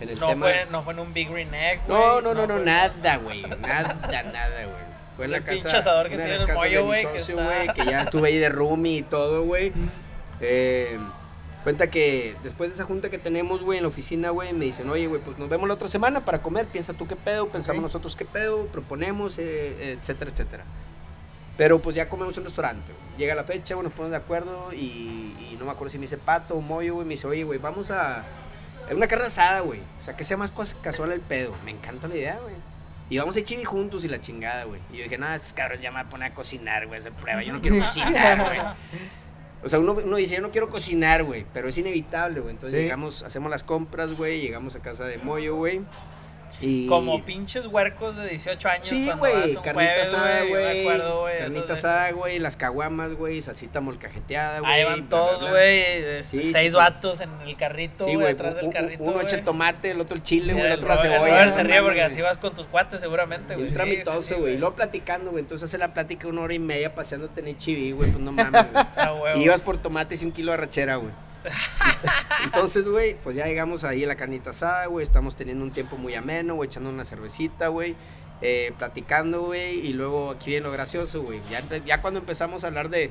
el tema... No fue en un Big Green Egg, güey. No, nada, güey, nada, güey. Fue en la casa... El pinche asador que tiene el Moyo, güey. Que ya estuve ahí de roomie y todo, güey. Cuenta que después de esa junta que tenemos, güey, en la oficina, güey, me dicen, oye, güey, pues nos vemos la otra semana para comer, piensa tú qué pedo, pensamos nosotros qué pedo, proponemos, etcétera, etcétera. Pero pues ya comemos en un restaurante, güey. Llega la fecha, güey, nos ponemos de acuerdo y no me acuerdo si me dice Pato o Moyo, güey, me dice, oye, güey, vamos a una carne asada, güey, o sea, que sea más casual el pedo, me encanta la idea, güey. Y vamos a ir chivi juntos y la chingada, güey. Y yo dije, no, esos cabrones ya me van a poner a cocinar, güey, se prueba, yo no quiero cocinar, güey. O sea, uno dice, yo no quiero cocinar, güey, pero es inevitable, güey. Entonces llegamos, hacemos las compras, güey, llegamos a casa de Moyo, güey. Y... Como pinches huercos de 18 años. Sí, güey, carnita asada, güey. Carnita asada, güey, las caguamas, güey, salsita molcajeteada, güey. Ahí van todos, güey, 6 vatos en el carrito, güey, atrás del carrito, güey. Uno echa el tomate, el otro el chile, güey, el otro la cebolla. Se ríe porque así vas con tus cuates seguramente, güey. Tramitoso, güey, y luego platicando, güey. Entonces hace la plática 1 hora y media paseándote en el chiví, güey, pues no mames, güey. Y ibas por tomates y 1 kilo de arrachera, güey. Entonces, güey, pues ya llegamos ahí a la carnita asada, güey, estamos teniendo un tiempo muy ameno, güey, echando una cervecita, güey, platicando, güey, y luego aquí viene lo gracioso, güey, ya cuando empezamos a hablar de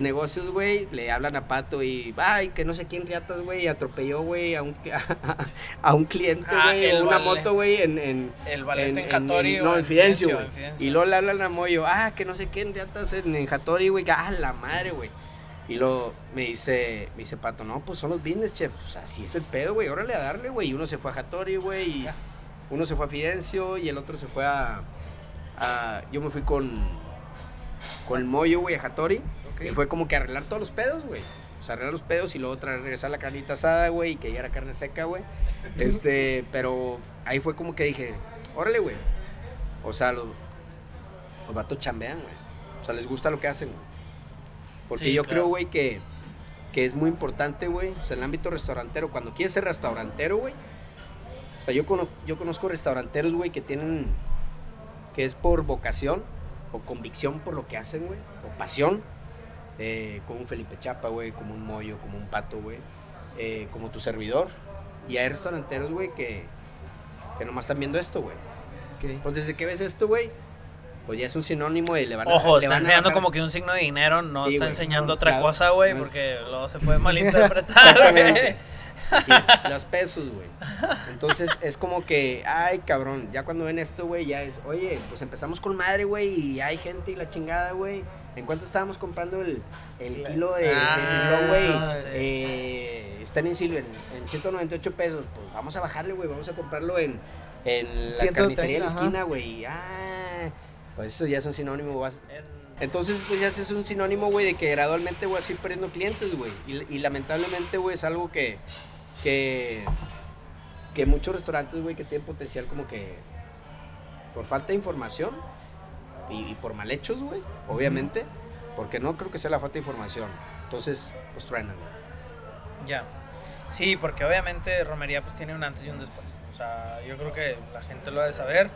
negocios, güey, le hablan a Pato y, ay, que no sé quién riatas, güey, atropelló, güey, a un cliente, güey, una moto, güey, el ballet en Hattori, no, en Fidencio, güey, y luego le hablan a Moyo, que no sé quién riatas en Hattori, güey, la madre, güey. Y luego me dice Pato, no, pues son los business, chef. O sea, así es el pedo, güey, órale a darle, güey. Y uno se fue a Hattori, güey, y uno se fue a Fidencio, y el otro se fue a yo me fui con el Moyo, güey, a Hattori. Okay. Y fue como que arreglar todos los pedos, güey. O sea, arreglar los pedos y luego regresar a la carnita asada, güey, y que ya era carne seca, güey. Pero ahí fue como que dije, órale, güey. O sea, los vatos chambean, güey. O sea, les gusta lo que hacen, güey. Porque sí, yo creo, güey, que es muy importante, güey, o sea, en el ámbito restaurantero, cuando quieres ser restaurantero, güey, o sea, yo conozco restauranteros, güey, que es por vocación o convicción por lo que hacen, güey, o pasión, como un Felipe Chapa, güey, como un Moyo, como un Pato, güey, como tu servidor, y hay restauranteros, güey, que nomás están viendo esto, güey. Okay. Pues desde que ves esto, güey, pues ya es un sinónimo de le van a... Ojo, está enseñando como que un signo de dinero, no está enseñando otra cosa, güey, porque luego se puede malinterpretar, güey. Sí, los pesos, güey. Entonces es como que, ay, cabrón, ya cuando ven esto, güey, ya es, oye, pues empezamos con madre, güey, y hay gente y la chingada, güey. ¿En cuánto estábamos comprando el kilo de silbón, güey? Sí. Están en 198 pesos, pues vamos a bajarle, güey, vamos a comprarlo en en la carnicería de la esquina, güey. Ah, pues eso ya es un sinónimo, vas. Entonces, pues ya es un sinónimo, güey, de que gradualmente voy a ir perdiendo clientes, güey. Y lamentablemente, güey, es algo que muchos restaurantes, güey, que tienen potencial como que por falta de información y por mal hechos, güey, obviamente, porque no creo que sea la falta de información. Entonces, pues truenan, güey. Ya. Sí, porque obviamente Romería pues tiene un antes y un después. O sea, yo creo que la gente lo ha de saber.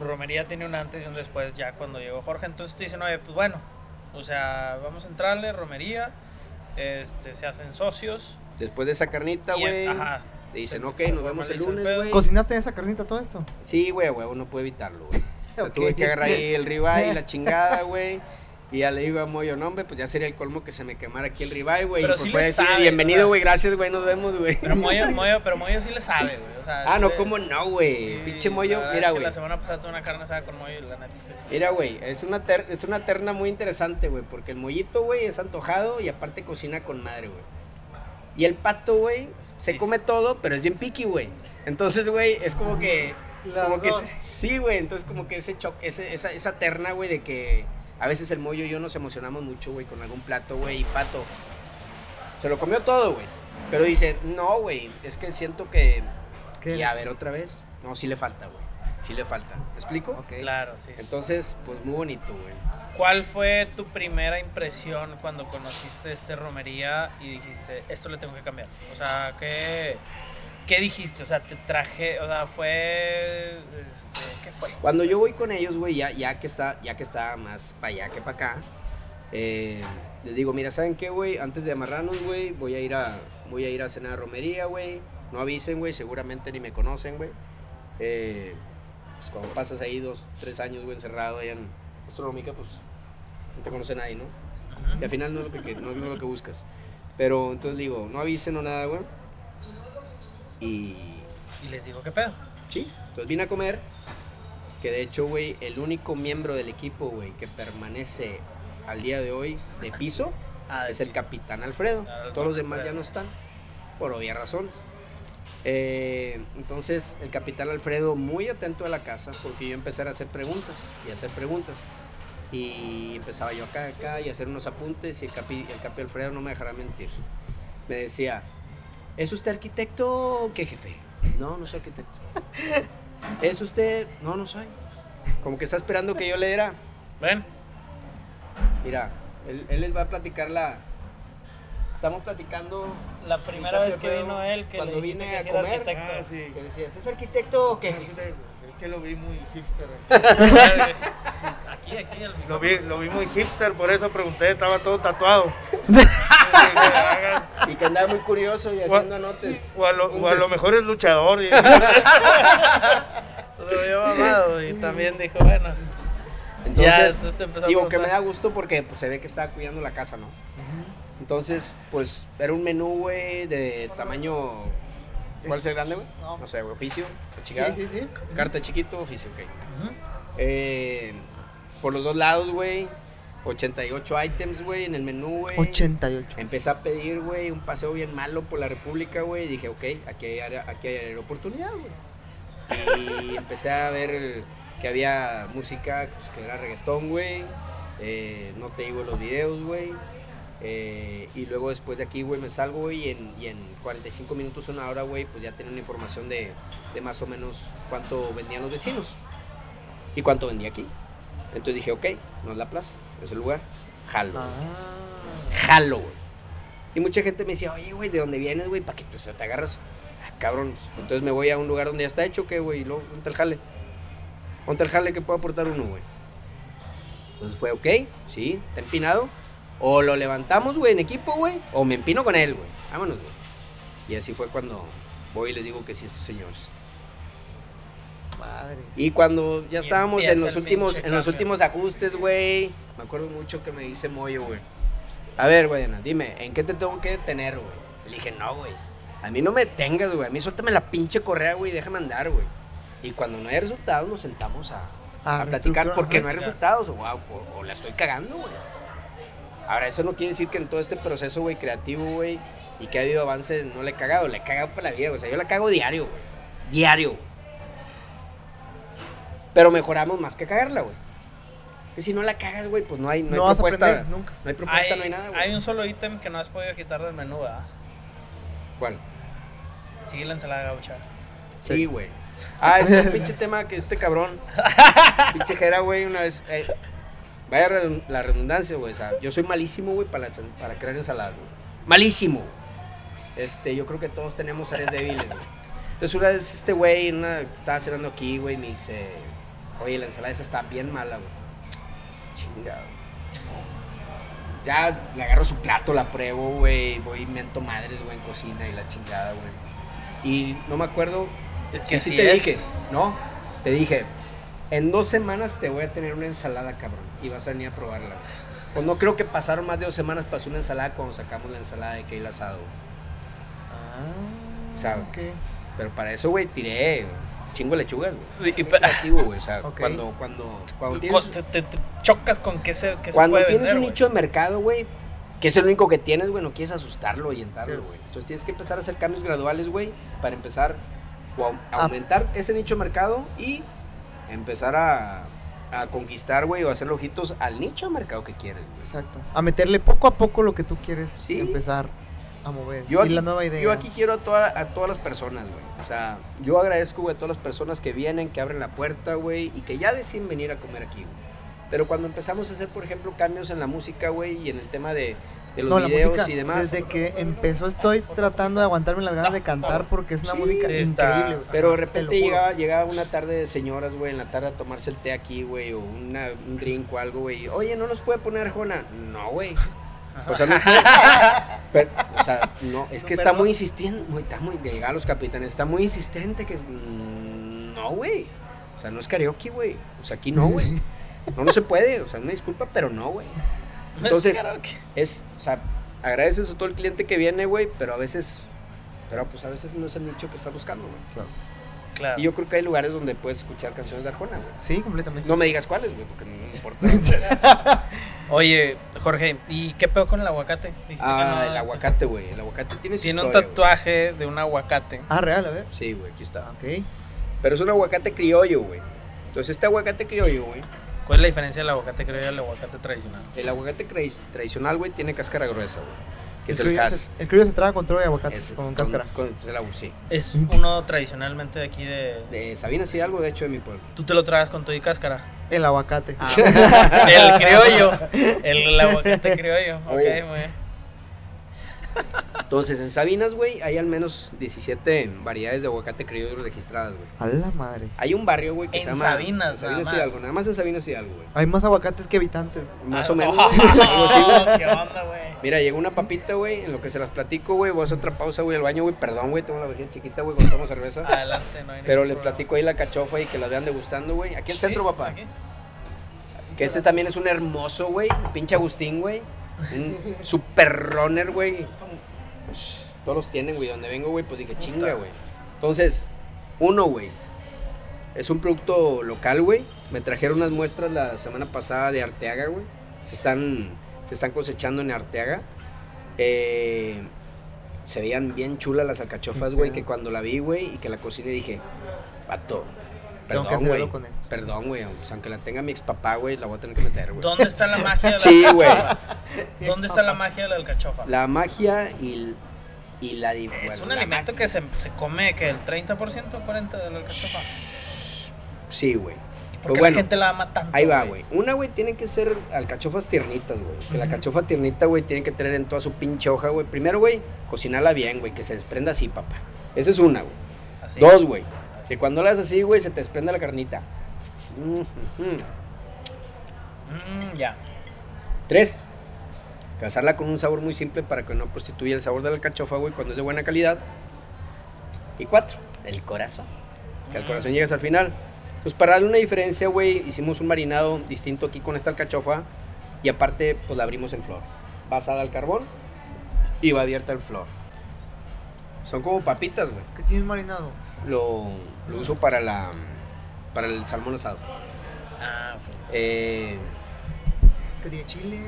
Romería tiene un antes y un después ya cuando llegó Jorge. Entonces te dicen, oye, pues bueno, o sea, vamos a entrarle, Romería, se hacen socios. Después de esa carnita, güey, te dicen, ok, nos vemos el lunes, güey. ¿Cocinaste esa carnita todo esto? Sí, güey, uno puede evitarlo, güey. O sea, okay. Tuve que agarrar ahí el ribeye y la chingada, güey. Y ya le digo a Moyo, no, hombre, pues ya sería el colmo que se me quemara aquí el ribeye, güey. Pero sí le sabe. Bienvenido, güey, gracias, güey, nos vemos, güey. Pero Moyo sí le sabe, güey. O sea, no, cómo no, güey. Sí, pinche Moyo, mira, güey. La semana pasada tuve una carne asada con Moyo y la neta es que sí. Mira, güey, es una terna muy interesante, güey, porque el Moyito, güey, es antojado y aparte cocina con madre, güey. Y el Pato, güey, se come todo, pero es bien picky, güey. Entonces, güey, es como que... Como que sí, güey, entonces como que ese choque, esa terna, güey, de que... A veces el Moyo y yo nos emocionamos mucho, güey, con algún plato, güey, y Pato se lo comió todo, güey. Pero dice, no, güey, es que siento que... ¿Qué? Y a ver, otra vez, no, sí le falta, güey, sí le falta. ¿Me explico? Okay. Claro, sí. Entonces, pues muy bonito, güey. ¿Cuál fue tu primera impresión cuando conociste Romería y dijiste, esto le tengo que cambiar? O sea, ¿Qué dijiste? O sea, te traje, o sea, fue, ¿qué fue? Cuando yo voy con ellos, güey, ya que está más para allá que para acá, les digo, mira, ¿saben qué, güey? Antes de amarrarnos, güey, voy a ir a cenar a Romería, güey. No avisen, güey, seguramente ni me conocen, güey. Pues cuando pasas ahí 2, 3 años, güey, encerrado allá en Gastronómica, pues no te conoce nadie, ¿no? Y al final no es lo que buscas. Pero entonces digo, no avisen o nada, güey. Y les digo, ¿qué pedo? Sí, entonces vine a comer. Que de hecho, güey, el único miembro del equipo, güey, que permanece al día de hoy de piso es el capitán Alfredo. Todos los demás ya no están, por obvias razones. Entonces, el capitán Alfredo muy atento a la casa, porque yo empecé a hacer preguntas y hacer preguntas. Y empezaba yo acá y hacer unos apuntes. Y el capi Alfredo no me dejará mentir. Me decía... ¿Es usted arquitecto o qué, jefe? No, no soy arquitecto. ¿Es usted? No, no soy. Como que está esperando que yo le diera. Ven. Mira, él les va a platicar Estamos platicando... La primera vez que vino él, que le dijiste que sí era arquitecto. Ah, sí. Que decías, ¿es arquitecto o qué, jefe? Es que lo vi muy hipster. Aquí. Lo vi muy hipster, por eso pregunté, estaba todo tatuado. Y que andaba muy curioso y haciendo notes. O a lo mejor es luchador. Y... Lo vio mamado y también dijo, bueno. Entonces, digo que me da gusto porque pues, se ve que estaba cuidando la casa, ¿no? Uh-huh. Entonces, pues, era un menú, güey, de tamaño... ¿Cuál es el grande, güey? No sé, güey, oficio, achicado. Sí. Carta chiquito, oficio, ok. Uh-huh. Por los dos lados, güey. 88 items, güey, en el menú, güey. 88. Empecé a pedir, güey, un paseo bien malo por la República, güey. Y dije, ok, aquí hay oportunidad, güey. Y empecé a ver que había música, pues que era reggaetón, güey. No te digo los videos, güey. Y luego después de aquí, güey, me salgo, güey. Y en 45 minutos, una hora, güey, pues ya tenía una información de más o menos cuánto vendían los vecinos. Y cuánto vendía aquí. Entonces dije, ok, no es la plaza, es el lugar, jalo, güey. Y mucha gente me decía, oye, güey, ¿de dónde vienes, güey? ¿Para qué pues, te agarras? Ah, cabrón. Entonces me voy a un lugar donde ya está hecho, ¿qué, güey? Y luego, ponte el jale que puedo aportar uno, güey. Entonces fue, ok, sí, está empinado. O lo levantamos, güey, en equipo, güey, o me empino con él, güey. Vámonos, güey. Y así fue cuando voy y les digo que sí a estos señores. Madre. Y cuando ya estábamos en los últimos ajustes, güey, me acuerdo mucho que me dice Moyo, güey. A ver, güey, dime, ¿en qué te tengo que detener, güey? Le dije, no, güey, a mí no me detengas, güey, a mí suéltame la pinche correa, güey, déjame andar, güey. Y cuando no hay resultados nos sentamos a platicar porque no hay resultados, o la estoy cagando, güey. Ahora, eso no quiere decir que en todo este proceso, güey, creativo, güey, y que ha habido avance, no le he cagado para la vida, o sea, yo la cago diario, güey. Pero mejoramos más que cagarla, güey. Que si no la cagas, güey, pues no hay propuesta. Vas a aprender, nunca. No hay propuesta, no hay nada, güey. Hay un solo ítem que no has podido quitar del menú, ¿verdad? ¿Cuál? Sí, la ensalada gaucha. Sí, güey. Sí. Ah, ese es el pinche tema que este cabrón, pinche Jera, güey, una vez... vaya la redundancia, güey, o sea, yo soy malísimo, güey, para crear ensaladas, güey. Malísimo. Yo creo que todos tenemos áreas débiles, güey. Entonces, una vez este güey, estaba cenando aquí, güey, me dice, oye, la ensalada esa está bien mala, güey. Chingado. Ya le agarro su plato, la pruebo, güey, voy y miento madres, güey, en cocina y la chingada, güey. Y no me acuerdo... Es que sí, te dije, en 2 semanas te voy a tener una ensalada, cabrón, y vas a venir a probarla. Pues no creo que pasaron más de 2 semanas para hacer una ensalada cuando sacamos la ensalada de kale asado. Ah, ¿sabes? Okay. Pero para eso, güey, tiré chingo de lechugas, güey. O sea, okay. Cuando tienes... Te chocas con qué se puede vender, cuando tienes un nicho de mercado, güey, que es el único que tienes, güey, no quieres asustarlo y entarlo, güey. Sí. Entonces tienes que empezar a hacer cambios graduales, güey, para empezar... aumentar ese nicho de mercado y empezar a conquistar, güey, o hacer ojitos al nicho de mercado que quieres, güey. Exacto. A meterle poco a poco lo que tú quieres, ¿sí? Empezar a mover. La nueva idea. Yo aquí quiero a todas las personas, güey. O sea, yo agradezco, güey, a todas las personas que vienen, que abren la puerta, güey, y que ya deciden venir a comer aquí, güey. Pero cuando empezamos a hacer, por ejemplo, cambios en la música, güey, y en el tema de los videos música, y demás. Desde que empezó estoy tratando de aguantarme las ganas de cantar porque es una música increíble. Wey. Pero de repente llegaba una tarde de señoras, güey, en la tarde a tomarse el té aquí, güey, o un drink o algo, güey. Oye, ¿no nos puede poner Jona? No, güey. Está muy insistente, llegaba a los capitanes, está muy insistente que... No, güey. O sea, no es karaoke, güey. O sea, aquí no, güey. No se puede, o sea, una disculpa, pero no, güey. Entonces, o sea, agradeces a todo el cliente que viene, güey, pero a veces no es el nicho que está buscando, güey. Claro. Y yo creo que hay lugares donde puedes escuchar canciones de Arjona, güey. Sí, completamente. No me digas cuáles, güey, porque no me importa. Oye, Jorge, ¿y qué pedo con el aguacate? El aguacate, güey, el aguacate tiene un tatuaje, wey, de un aguacate. Ah, real, a ver. Sí, güey, aquí está. Ok. Pero es un aguacate criollo, güey. Entonces, este aguacate criollo, güey. ¿Cuál es la diferencia del aguacate criollo y el aguacate tradicional? El aguacate tradicional, güey, tiene cáscara gruesa, güey, que es el cas. El criollo se traga con trozo de aguacate, con cáscara. Sí. Es uno tradicionalmente de aquí de Sabinas Hidalgo, de hecho, de mi pueblo. ¿Tú te lo tragas con todo y cáscara? El aguacate. Ah, el criollo. El aguacate criollo. Ok, güey. Entonces, en Sabinas, güey, hay al menos 17 variedades de aguacate criollo registradas, güey. A la madre. Hay un barrio, güey, que se llama... En Sabinas Hidalgo, nada más en Sabinas Hidalgo, güey. Hay más aguacates que habitantes. Más o menos. ¿Qué onda, güey? Mira, llegó una papita, güey, en lo que se las platico, güey. Voy a hacer otra pausa, güey, al baño, güey. Perdón, güey, tengo la vejez chiquita, güey, cuando tomo cerveza. Adelante, no hay ningún problema. Pero les platico ahí la cachofa y que la vean degustando, güey. Aquí en el centro, papá. ¿Aquí? Que este también es un hermoso, güey. Pinche Agustín, güey. Un super runner, güey. Pues, todos los tienen, güey. Donde vengo, güey, pues dije, chinga, güey. Entonces, güey, es un producto local, güey. Me trajeron unas muestras la semana pasada de Arteaga, güey. Se están cosechando en Arteaga. Se veían bien chulas las alcachofas, güey, que cuando la vi, güey, y que la cociné dije, Pato, perdón, güey. Perdón, güey. O sea, aunque la tenga mi expapá, güey, la voy a tener que meter, güey. ¿Dónde está la magia de la alcachofa? Sí, güey. ¿Dónde está la magia de la alcachofa? La magia y la diversidad. Es un alimento que se come, que el 30%, 40% de la alcachofa. Sí, güey. ¿Por qué la gente la ama tanto? Ahí va, güey. Una, güey, tiene que ser alcachofas tiernitas, güey. Que la alcachofa tiernita, güey, tiene que tener en toda su pinche hoja, güey. Primero, güey, cocinarla bien, güey, que se desprenda así, papá. Esa es una, güey. 2, güey. Que cuando la haces así, güey, se te desprende la carnita. Ya. 3, casarla con un sabor muy simple para que no prostituya el sabor de la alcachofa, güey, cuando es de buena calidad. Y 4, el corazón. Que al corazón llegas al final. Pues para darle una diferencia, güey, hicimos un marinado distinto aquí con esta alcachofa. Y aparte, pues la abrimos en flor. Basada al carbón y va abierta al flor. Son como papitas, güey. ¿Qué tiene el marinado? Lo uso para el salmón asado. Ah, ok. ¿Qué tiene chiles?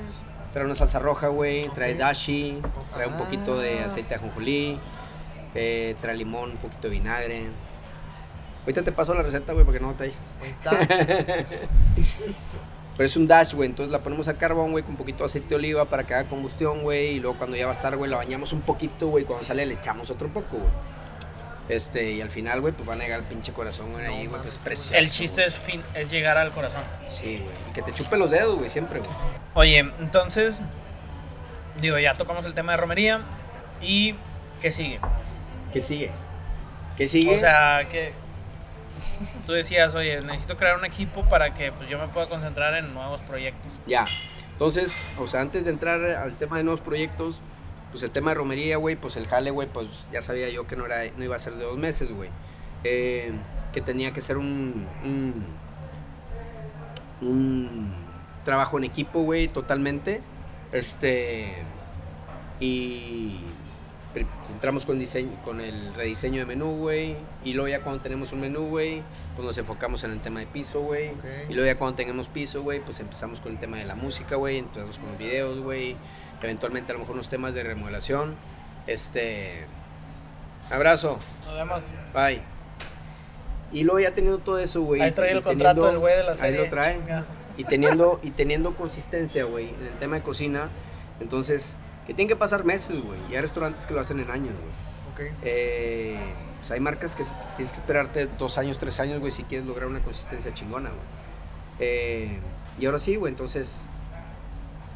Trae una salsa roja, güey. Okay. Trae dashi. Trae un poquito de aceite de ajonjolí. Trae limón, un poquito de vinagre. Ahorita te paso la receta, güey, porque no notáis. Está. Pero es un dash, güey, entonces la ponemos al carbón, güey, con un poquito de aceite de oliva para que haga combustión, güey, y luego cuando ya va a estar, güey, la bañamos un poquito, güey, cuando sale le echamos otro poco, güey. Y al final, güey, pues van a llegar el pinche corazón, güey, no, ahí, güey, que es precioso. El chiste es llegar al corazón. Sí, güey, y que te chupe los dedos, güey, siempre, güey. Oye, entonces, digo, ya tocamos el tema de romería, ¿y qué sigue? ¿Qué sigue? ¿Qué sigue? O sea, que tú decías, oye, necesito crear un equipo para que pues yo me pueda concentrar en nuevos proyectos. Ya, entonces, o sea, antes de entrar al tema de nuevos proyectos, pues el tema de romería, güey, pues el jale, güey, pues ya sabía yo que no iba a ser de 2 meses, güey. Que tenía que ser un trabajo en equipo, güey, totalmente. Y entramos con diseño, con el rediseño de menú, güey. Y luego ya cuando tenemos un menú, güey, pues nos enfocamos en el tema de piso, güey. Okay. Y luego ya cuando tengamos piso, güey, pues empezamos con el tema de la música, güey. Empezamos con los videos, güey. Eventualmente a lo mejor unos temas de remodelación. Abrazo. Nos vemos. Bye. Y luego ya teniendo todo eso, güey. Ahí trae el contrato del güey de la serie. Ahí lo trae. Chingado. Y teniendo consistencia, güey, en el tema de cocina. Entonces, que tienen que pasar meses, güey. Y hay restaurantes que lo hacen en años, güey. Ok. Pues hay marcas que tienes que esperarte 2 años, 3 años, güey, si quieres lograr una consistencia chingona, güey. Y ahora sí, güey, entonces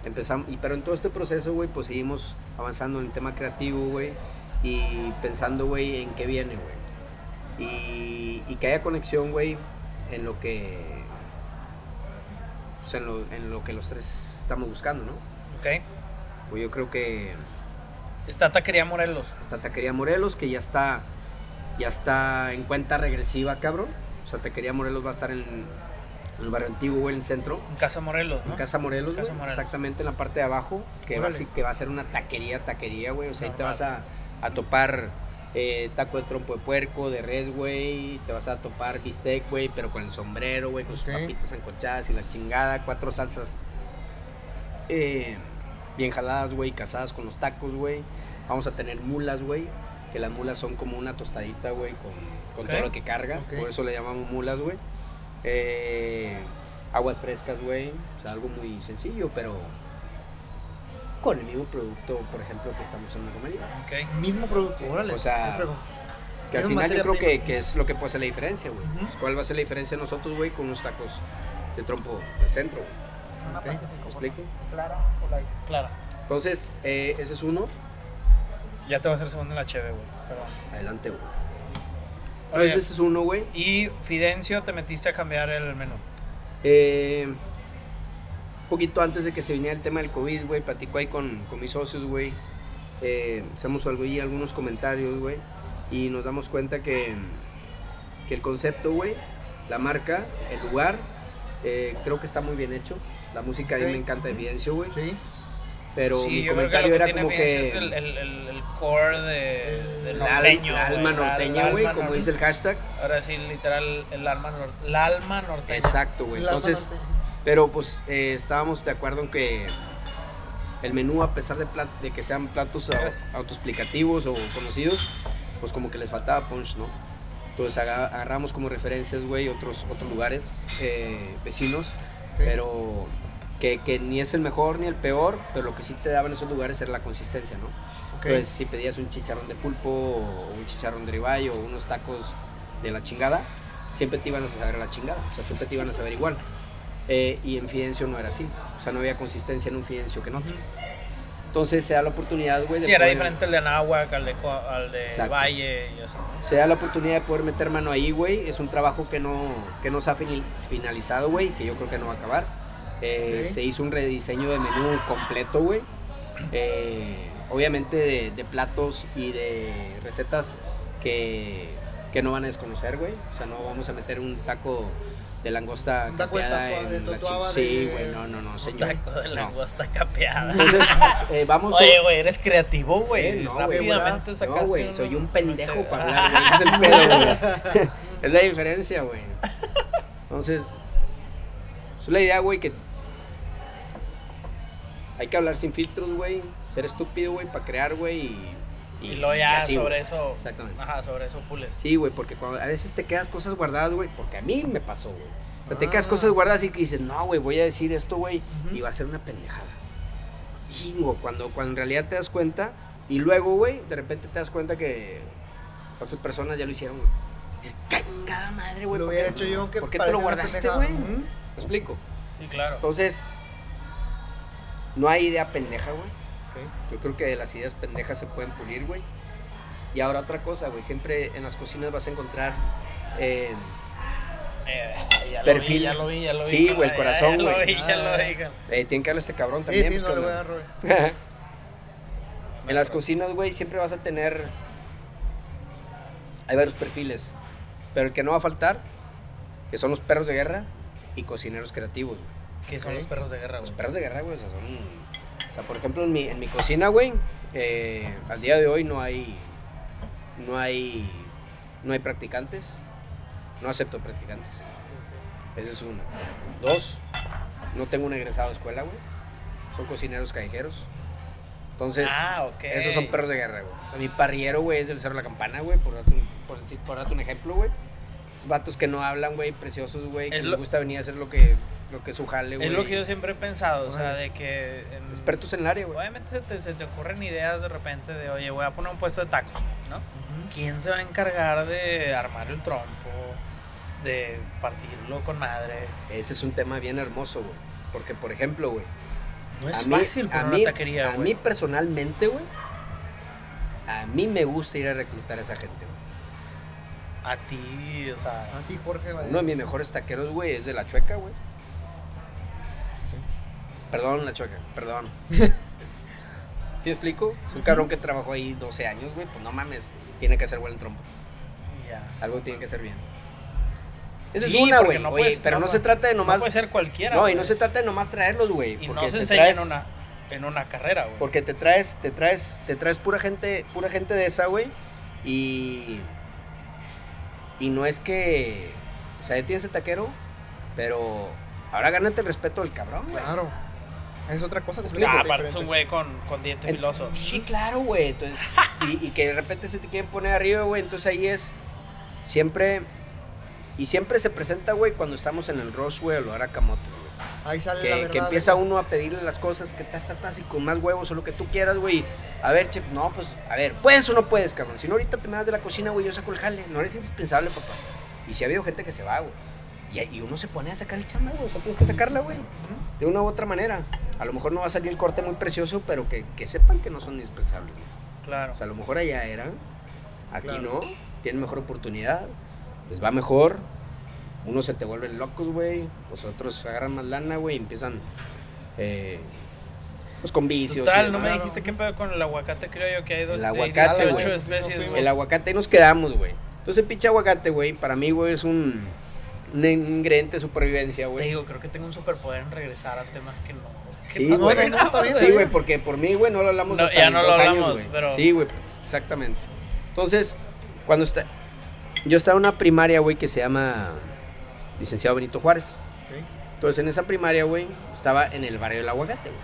empezamos, pero en todo este proceso, güey, pues seguimos avanzando en el tema creativo, güey, y pensando, güey, en qué viene, güey, y que haya conexión, güey, en lo que, pues en lo que los tres estamos buscando, ¿no? Ok. Pues yo creo que Está Taquería Morelos, que ya está en cuenta regresiva, cabrón. O sea, Taquería Morelos va a estar en el barrio antiguo, güey, en el centro. En Casa Morelos, ¿no? En Casa Morelos, güey, exactamente en la parte de abajo, que va a ser una taquería, güey. O sea, normal. Ahí te vas a topar taco de trompo de puerco, de res, güey. Te vas a topar bistec, güey, pero con el sombrero, güey, con sus papitas ancochadas y la chingada. 4 salsas bien jaladas, güey, casadas con los tacos, güey. Vamos a tener mulas, güey, que las mulas son como una tostadita, güey, con todo lo que carga. Okay. Por eso le llamamos mulas, güey. Aguas frescas, güey, o sea, algo muy sencillo, pero con el mismo producto, por ejemplo, que estamos en la romería. Okay. Mismo producto, órale. O sea, que al final yo creo que es lo que puede hacer la diferencia, güey. Uh-huh. Pues, ¿cuál va a ser la diferencia de nosotros, güey, con unos tacos de trompo del centro, güey? Okay. ¿Me explico? Clara. Entonces, ese es uno. Ya te va a hacer segundo en la cheve, güey. Perdón. Adelante, güey. Entonces ese es uno, güey. ¿Y Fidencio te metiste a cambiar el menú? Un poquito antes de que se viniera el tema del COVID, güey, platico ahí con mis socios, güey. Hacemos algo ahí, algunos comentarios, güey. Y nos damos cuenta que el concepto, güey, la marca, el lugar, creo que está muy bien hecho. La música a mí me encanta de Fidencio, güey. Sí. Pero sí, mi comentario que era como que es el core del norteño, el alma norteña, güey, como dice el hashtag. Ahora sí, literal, el alma norteña. Exacto, güey. Entonces, pero pues estábamos de acuerdo en que el menú, a pesar de que sean platos autoexplicativos o conocidos, pues como que les faltaba punch, ¿no? Entonces agarramos como referencias, güey, otros lugares vecinos, okay, pero que ni es el mejor ni el peor, pero lo que sí te daban esos lugares era la consistencia, ¿no? Okay. Entonces, si pedías un chicharrón de pulpo o un chicharrón de ribeye o unos tacos de la chingada, siempre te iban a saber la chingada, o sea, siempre te iban a saber igual. Y en Fidencio no era así, o sea, no había consistencia en un Fidencio que en otro. Entonces se da la oportunidad, güey, de era diferente al de Anáhuac, al de Valle y eso. Se da la oportunidad de poder meter mano ahí, güey. Es un trabajo que no se ha finalizado, güey, que yo creo que no va a acabar. Se hizo un rediseño de menú completo, güey, obviamente de platos y de recetas que no van a desconocer, güey. O sea, no vamos a meter un taco de langosta capeada en la chica. Sí, güey, no, señor. Un taco de langosta capeada. Entonces, vamos. Oye, güey, eres creativo, güey. No, rápidamente wey, sacaste. No, güey, soy un pendejo para hablar, güey. Ese es el pedo, güey. Es la diferencia, güey. Entonces, es la idea, güey, que hay que hablar sin filtros, güey, ser estúpido, güey, para crear, güey, Y luego ya así, sobre eso. Exactamente. Ajá, sobre eso pules. Sí, güey, porque cuando a veces te quedas cosas guardadas, güey, porque a mí me pasó, güey. O sea, te quedas cosas guardadas y que dices, no, güey, voy a decir esto, güey, y va a ser una pendejada. Chingo, cuando en realidad te das cuenta, y luego, güey, de repente te das cuenta que otras personas ya lo hicieron, güey. Dices, chingada madre, güey. Lo hubiera hecho yo, que ¿por qué te lo guardaste, güey? ¿Me explico? Sí, claro. Entonces, no hay idea pendeja, güey. Okay. Yo creo que las ideas pendejas se pueden pulir, güey. Y ahora otra cosa, güey. Siempre en las cocinas vas a encontrar perfil. Ya lo vi. Sí, güey, el corazón, güey. Ya lo vi. Tienen que darle a ese cabrón también. Sí, no le voy a dar, güey. En las cocinas, güey, siempre vas a tener... Hay varios perfiles. Pero el que no va a faltar, que son los perros de guerra y cocineros creativos, güey. ¿Qué son los perros de guerra, güey? Los perros de guerra, güey, o sea, son... O sea, por ejemplo, en mi cocina, güey, al día de hoy no hay practicantes, no acepto practicantes. Esa es una. Dos, no tengo un egresado de escuela, güey. Son cocineros callejeros. Entonces, esos son perros de guerra, güey. O sea, mi parrillero, güey, es del Cerro de la Campana, güey, por darte un ejemplo, güey. Esos vatos que no hablan, güey, preciosos, güey, que les gusta venir a hacer lo que su jale, güey. Es lo que yo siempre he pensado, o sea, de que... expertos en el área, güey. Obviamente se te ocurren ideas de repente de, oye, voy a poner un puesto de tacos, ¿no? Uh-huh. ¿Quién se va a encargar de armar el trompo, de partirlo con madre? Ese es un tema bien hermoso, güey. Porque, por ejemplo, güey... No es fácil poner una taquería, güey. A mí personalmente, güey, a mí me gusta ir a reclutar a esa gente, güey. A ti, o sea... A ti, Jorge. Uno de mis mejores taqueros, güey, es de La Chueca, güey. Perdón, La Chueca, perdón. ¿Sí explico? Es un cabrón que trabajó ahí 12 años, güey. Pues no mames, tiene que hacer buen trompo. Yeah. Algo tiene que hacer bien. Esa es una, güey. Pero no se trata de nomás... No puede ser cualquiera. No, y no se trata de nomás traerlos, güey. Y no se enseña en una carrera, güey. Porque te traes pura gente de esa, güey. Y no es que... O sea, ya tienes el taquero, pero... Ahora gánate el respeto del cabrón, güey. Claro. Es otra cosa completamente diferente. Aparte es un güey con dientes filosos. Sí, claro, güey. Entonces, y que de repente se te quieren poner arriba, güey. Entonces ahí es siempre... Y siempre se presenta, güey, cuando estamos en el Ross, güey, o lo hará camote, güey. Ahí sale la verdad. Que empieza uno a pedirle las cosas, que y con más huevos o lo que tú quieras, güey. A ver, chef, no, pues, a ver, ¿puedes o no puedes, cabrón? Si no, ahorita te me vas de la cocina, güey, yo saco el jale. No eres indispensable, papá. Y si ha habido gente que se va, güey. Y uno se pone a sacar el chamba, güey. O sea, tienes que sacarla, güey. De una u otra manera. A lo mejor no va a salir el corte muy precioso, pero que sepan que no son indispensables, güey. Claro. O sea, a lo mejor allá eran. Aquí claro. No. Tienen mejor oportunidad. Les va mejor. Unos se te vuelven locos, güey. Los otros agarran más lana, güey. Y empiezan... pues con vicios. Total, no me dijiste qué pedo con el aguacate, creo yo que hay 18 especies, güey. El aguacate, ahí nos quedamos, güey. Entonces, el pinche aguacate, güey, para mí, güey, es un ingrediente de supervivencia, güey. Te digo, creo que tengo un superpoder en regresar a temas que no. Sí, güey, sí, porque por mí, güey, no lo hablamos hasta ya no lo hablamos, años, pero... Sí, güey, exactamente. Entonces, cuando está... Yo estaba en una primaria, güey, que se llama Licenciado Benito Juárez. Okay. Entonces, en esa primaria, güey, estaba en el Barrio del Aguacate, güey.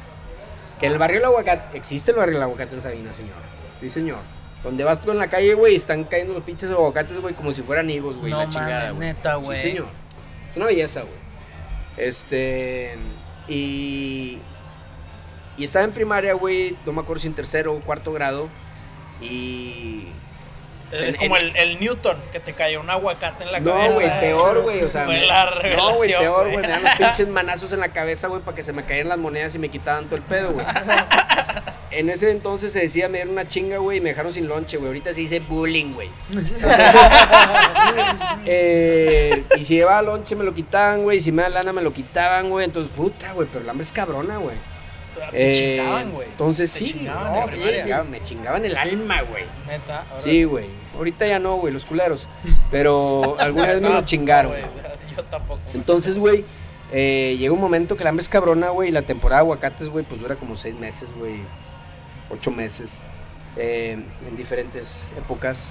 Que en el Barrio del Aguacate... Existe el Barrio del Aguacate en Sabinas, señor. Sí, señor. Donde vas tú en la calle, güey, están cayendo los pinches aguacates, güey, como si fueran higos, güey. No, la chingada, güey. Neta, güey. Sí, señor. Es una belleza, güey. Y estaba en primaria, güey, no me acuerdo si en tercero o cuarto grado. Y... O sea, es como el Newton, que te cayó un aguacate en la cabeza. No, güey, peor, güey. O sea, fue la revelación, no, güey, peor, güey. Me dan los pinches manazos en la cabeza, güey, para que se me caían las monedas y me quitaban todo el pedo, güey. En ese entonces se decía, me dieron una chinga, güey, y me dejaron sin lonche, güey. Ahorita se dice bullying, güey. Entonces, y si llevaba lonche me lo quitaban, güey. Y si me da lana me lo quitaban, güey. Entonces, puta, güey, pero el hambre es cabrona, güey. Te chingaban, güey. Entonces sí, me chingaban el alma, güey. Neta. Sí, güey. Ahorita ya no, güey, los culeros. Pero alguna vez me lo chingaron. Yo tampoco. Entonces, güey, llega un momento que el hambre es cabrona, güey. Y la temporada de aguacates, güey, pues dura como 6 meses, güey. 8 meses. En diferentes épocas.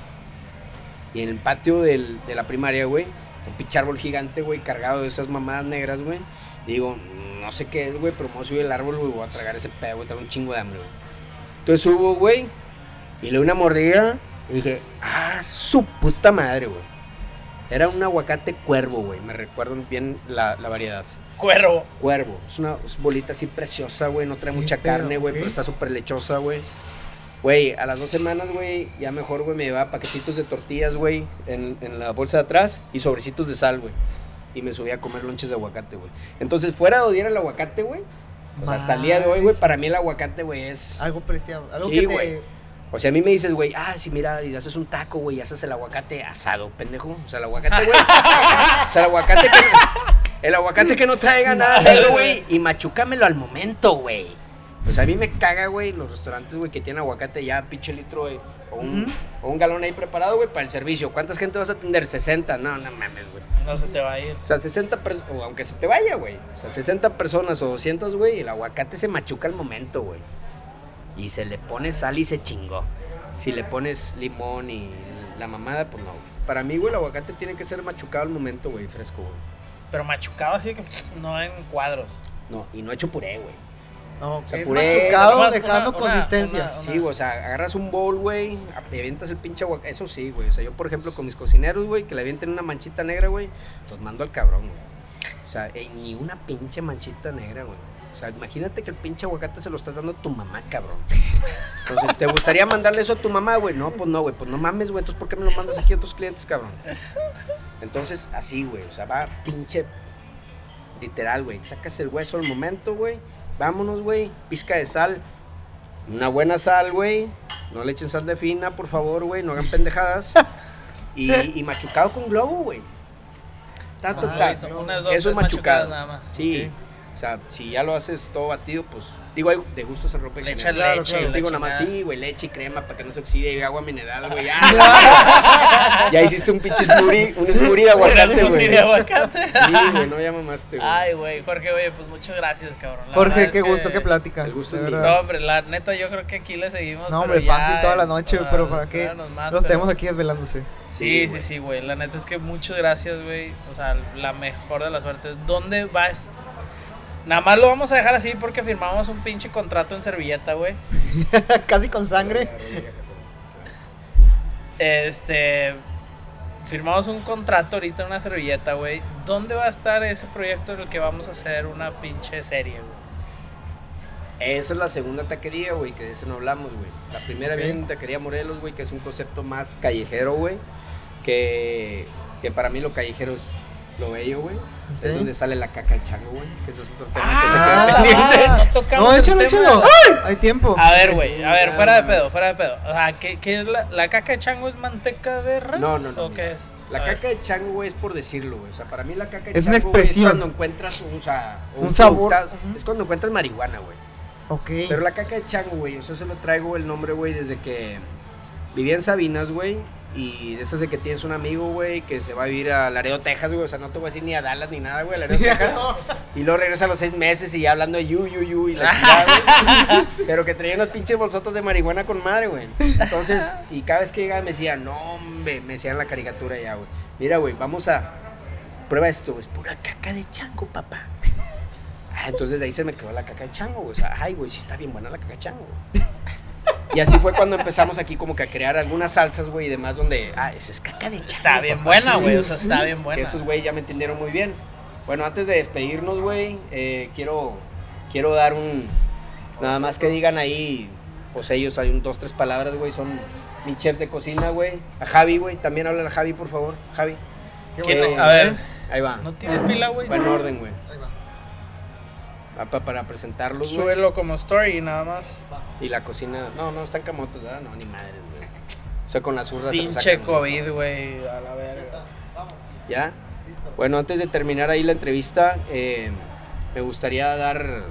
Y en el patio de la primaria, güey. Un pinche árbol gigante, güey, cargado de esas mamadas negras, güey. Digo, no sé qué es, güey, pero me voy a subir el árbol, güey, voy a tragar ese pedo, güey, tengo un chingo de hambre, güey. Entonces subo, güey, Y le di una mordida y dije, ah, su puta madre, güey. Era un aguacate cuervo, güey. Me recuerdo bien la variedad. Cuervo. Cuervo. Es una bolita así preciosa, güey. No trae mucha carne, güey, pero está súper lechosa, güey. Güey, a las 2 semanas, güey, ya mejor, güey, me llevaba paquetitos de tortillas, güey, en la bolsa de atrás y sobrecitos de sal, güey. Y me subía a comer lonches de aguacate, güey. Entonces, fuera de odiar el aguacate, güey, o sea, hasta el día de hoy, güey, para mí el aguacate, güey, es... algo preciado, algo sí, que te... güey. O sea, a mí me dices, güey, ah, sí, mira, y haces un taco, güey, y haces el aguacate asado, pendejo. O sea, el aguacate, güey, o sea, el aguacate que no traiga nada, güey, y machucámelo al momento, güey. Pues a mí me caga, güey, los restaurantes, güey, que tienen aguacate ya, pinche litro, güey, o un galón ahí preparado, güey, para el servicio. ¿Cuántas gente vas a atender? 60. No, no mames, güey. No se te va a ir. O sea, 60 personas, o aunque se te vaya, güey. O sea, 60 personas o 200, güey, el aguacate se machuca al momento, güey. Y se le pone sal y se chingó. Si le pones limón y la mamada, pues no, güey. Para mí, güey, el aguacate tiene que ser machucado al momento, güey, fresco, güey. Pero machucado así que no en cuadros. No, y no hecho puré, güey. No, o sea, es machucado, dejando consistencia. Sí, güey, o sea, agarras un bowl, güey, le avientas el pinche aguacate. Eso sí, güey, o sea, yo, por ejemplo, con mis cocineros, güey, que le avienten una manchita negra, güey, los mando al cabrón, güey. O sea, ni una pinche manchita negra, güey. O sea, imagínate que el pinche aguacate se lo estás dando a tu mamá, cabrón. Entonces, ¿te gustaría mandarle eso a tu mamá, güey? No, pues no, güey, pues no mames, güey, entonces, ¿por qué me lo mandas aquí a otros clientes, cabrón? Entonces, así, güey, o sea, va pinche literal, güey, sacas el hueso al momento, güey. Vámonos, güey, pizca de sal, una buena sal, güey, no le echen sal de fina, por favor, güey, no hagan pendejadas, y machucado con globo, güey, eso es machucado, nada más. Sí, okay. O sea, si ya lo haces todo batido, pues, digo, de gusto se rompe, leche, claro, leche, claro, digo, leche, nada más, sí, güey, leche y crema para que no se oxide, y agua mineral, güey, ya hiciste un pinche smoothie, un smoothie de aguacate, güey. Sí, güey, no ya mamaste, güey. Ay, güey, Jorge, güey, pues muchas gracias, cabrón. La Jorge, qué gusto que plática. El gusto es mío. No, hombre, la neta, yo creo que aquí le seguimos. No, hombre, fácil ya, toda la noche, güey, pero ¿para qué? Más, los tenemos aquí desvelándose. Sí, sí, sí, güey, la neta es que muchas gracias, güey, o sea, la mejor de las suertes. ¿Dónde vas? Nada más lo vamos a dejar así porque firmamos un pinche contrato en servilleta, güey. Casi con sangre. Firmamos un contrato ahorita en una servilleta, güey. ¿Dónde va a estar ese proyecto en el que vamos a hacer una pinche serie, güey? Esa es la segunda taquería, güey, que de eso no hablamos, güey. La primera viene en Taquería Morelos, güey, que es un concepto más callejero, güey. Que para mí lo callejero es... lo bello, güey. Okay. Es donde sale la caca de chango, güey. Que eso es otro tema que se queda pendiente. No tocamos. No, échalo. Hay tiempo. A ver, güey. A ver, fuera de pedo. O sea, ¿qué es la caca de chango? ¿Es manteca de res? No. ¿O qué es? La caca de chango, güey, es por decirlo, güey. O sea, para mí la caca de chango es una expresión. Es cuando encuentras un sabor. Es cuando encuentras marihuana, güey. Ok. Pero la caca de chango, güey, o sea, se lo traigo el nombre, güey, desde que vivía en Sabinas, güey. Y de esas de que tienes un amigo, güey, que se va a vivir a Laredo, Texas, güey. O sea, no te voy a decir ni a Dallas ni nada, güey, a Laredo, Texas. Y luego regresa a los 6 meses y ya hablando de y la chingada, güey. Pero que traían unas pinches bolsotas de marihuana con madre, güey. Entonces, y cada vez que llegaba me decían, no, hombre, me decían la caricatura ya, güey. Mira, güey, vamos a... prueba esto, güey, es pura caca de chango, papá. Ah, entonces de ahí se me quedó la caca de chango, güey. O sea, ay, güey, sí está bien buena la caca de chango, güey. Y así fue cuando empezamos aquí como que a crear algunas salsas, güey, y demás, donde, esa es caca de chango. Está bien buena, güey, o sea, está bien buena. Que esos, güey, ya me entendieron muy bien. Bueno, antes de despedirnos, güey, quiero dar nada más que digan ahí, pues ellos, hay 2, 3 palabras, güey, son mi chef de cocina, güey. A Javi, güey, también habla a Javi, por favor, Javi. A ver. Ahí va. ¿No tienes pila, güey? Va en orden, güey. Ahí va. Para presentarlo, güey. Súbelo como story y nada más. Y la cocina... No, están camotos, ¿verdad? No, ni madre, güey. O sea, con las zurras se lo sacan. Pinche COVID, güey, a la verga. ¿Ya? Listo. Bueno, antes de terminar ahí la entrevista, me gustaría dar...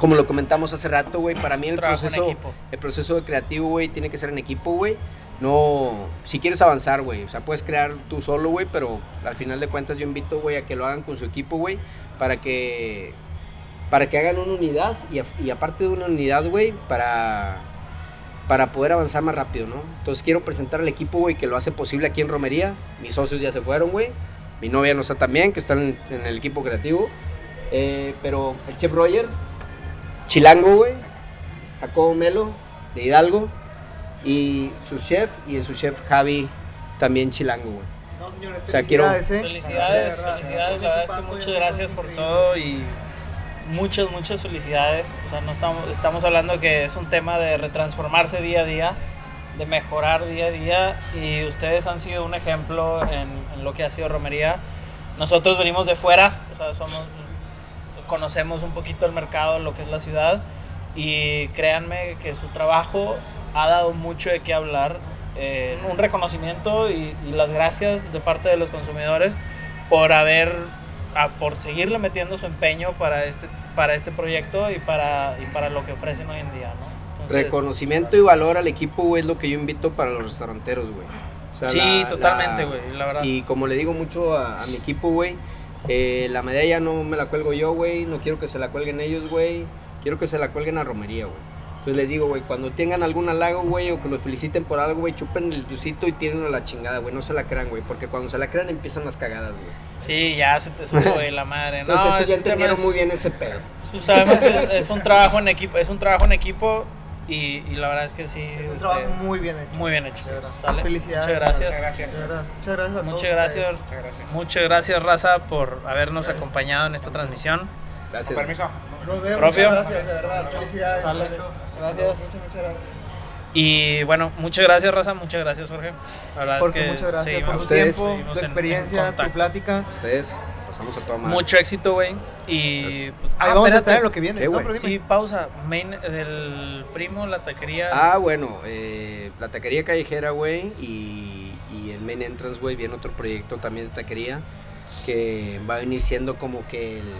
como lo comentamos hace rato, güey, para mí el proceso de creativo, güey, tiene que ser en equipo, güey. No... si quieres avanzar, güey, o sea, puedes crear tú solo, güey, pero al final de cuentas yo invito, güey, a que lo hagan con su equipo, güey, para que hagan una unidad y aparte de una unidad, güey, para poder avanzar más rápido, ¿no? Entonces quiero presentar al equipo, güey, que lo hace posible aquí en Romería. Mis socios ya se fueron, güey. Mi novia no está también, que está en el equipo creativo. Pero el Chef Roger, Chilango, güey. Jacobo Melo, de Hidalgo. y su chef, y el su chef Javi, también chilango, güey. No, señores, o sea, felicidades, quiero... Felicidades, la verdad es que muchas gracias por todo y muchas felicidades. O sea, no estamos hablando que es un tema de retransformarse día a día, de mejorar día a día, y ustedes han sido un ejemplo en lo que ha sido Romería. Nosotros venimos de fuera, o sea, conocemos un poquito el mercado, lo que es la ciudad, y créanme que su trabajo ha dado mucho de qué hablar, un reconocimiento y las gracias de parte de los consumidores por seguirle metiendo su empeño para este proyecto y para lo que ofrecen hoy en día, ¿no? Entonces, reconocimiento y valor al equipo, güey, es lo que yo invito para los restauranteros, güey. O sea, sí, totalmente, güey, la verdad. Y como le digo mucho a mi equipo, güey, la medalla no me la cuelgo yo, güey, no quiero que se la cuelguen ellos, güey, quiero que se la cuelguen a Romería, güey. Entonces les digo, güey, cuando tengan algún halago, güey, o que los feliciten por algo, güey, chupen el yucito y tírenlo a la chingada, güey, no se la crean, güey, porque cuando se la crean empiezan las cagadas, güey. Sí, ya se te sube, güey, la madre. Entonces no, ya entendieron muy bien ese pedo. Sabemos que es un trabajo en equipo, y la verdad es que sí. Es un trabajo muy bien hecho. Muy bien hecho. ¿Sale? Felicidades. Muchas gracias a todos. Muchas gracias, raza, por habernos acompañado en esta transmisión. Gracias. Con permiso. Nos vemos. Propio. Muchas gracias, de verdad. Felicidades. Gracias. Muchas gracias. Y bueno, muchas gracias, raza, muchas gracias, Jorge. La verdad es que muchas gracias por tu tiempo, tu experiencia, tu plática. Ustedes. Pasamos a tomar. Mucho éxito, güey. Y pues, vamos a estar en lo que viene. Sí, pausa. Main del primo, la taquería. Bueno, la taquería callejera, güey. Y el main entrance, güey, viene otro proyecto también de taquería que va a venir siendo como que el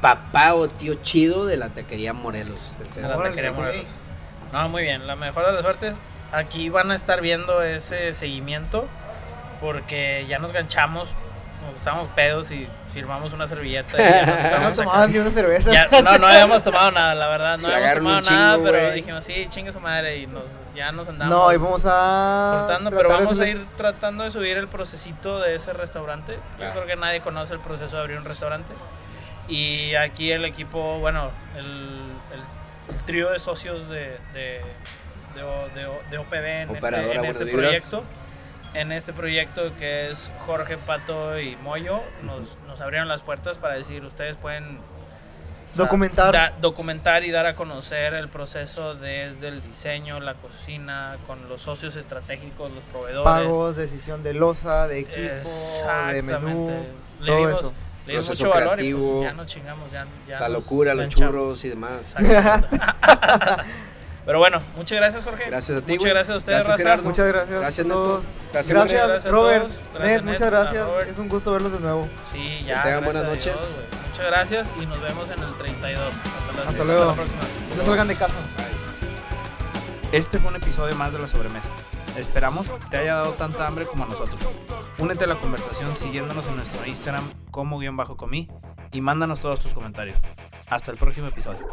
papá o tío chido de la Taquería Morelos. No, muy bien. La mejor de las suertes. Aquí van a estar viendo ese seguimiento, porque ya nos ganchamos, nos estábamos pedos y firmamos una servilleta. No habíamos tomado nada, la verdad. Pero dijimos, sí, chingue su madre, y ya nos andamos. No, y vamos a cortando, pero vamos a ir tratando de subir el procesito de ese restaurante. Yo creo que nadie conoce el proceso de abrir un restaurante. Y aquí el equipo, bueno, el trío de socios de OPB en este proyecto. En este proyecto que es Jorge, Pato y Moyo, nos abrieron las puertas para decir, ustedes pueden documentar y dar a conocer el proceso desde el diseño, la cocina, con los socios estratégicos, los proveedores. Pagos, decisión de loza, de equipo, de menú, le dimos mucho valor y pues ya nos chingamos. La locura, los churros y demás. Pero bueno, muchas gracias, Jorge. Gracias a ti. Muchas gracias a ustedes, Raza. Muchas gracias. Gracias a todos. Gracias, Robert. Ned, muchas gracias. Es un gusto verlos de nuevo. Sí, ya. Que tengan buenas noches. Muchas gracias y nos vemos en el 32. Hasta luego. Hasta la próxima. No salgan de casa. Este fue un episodio más de La Sobremesa. Esperamos que te haya dado tanta hambre como a nosotros. Únete a la conversación siguiéndonos en nuestro Instagram como_comí y mándanos todos tus comentarios. Hasta el próximo episodio.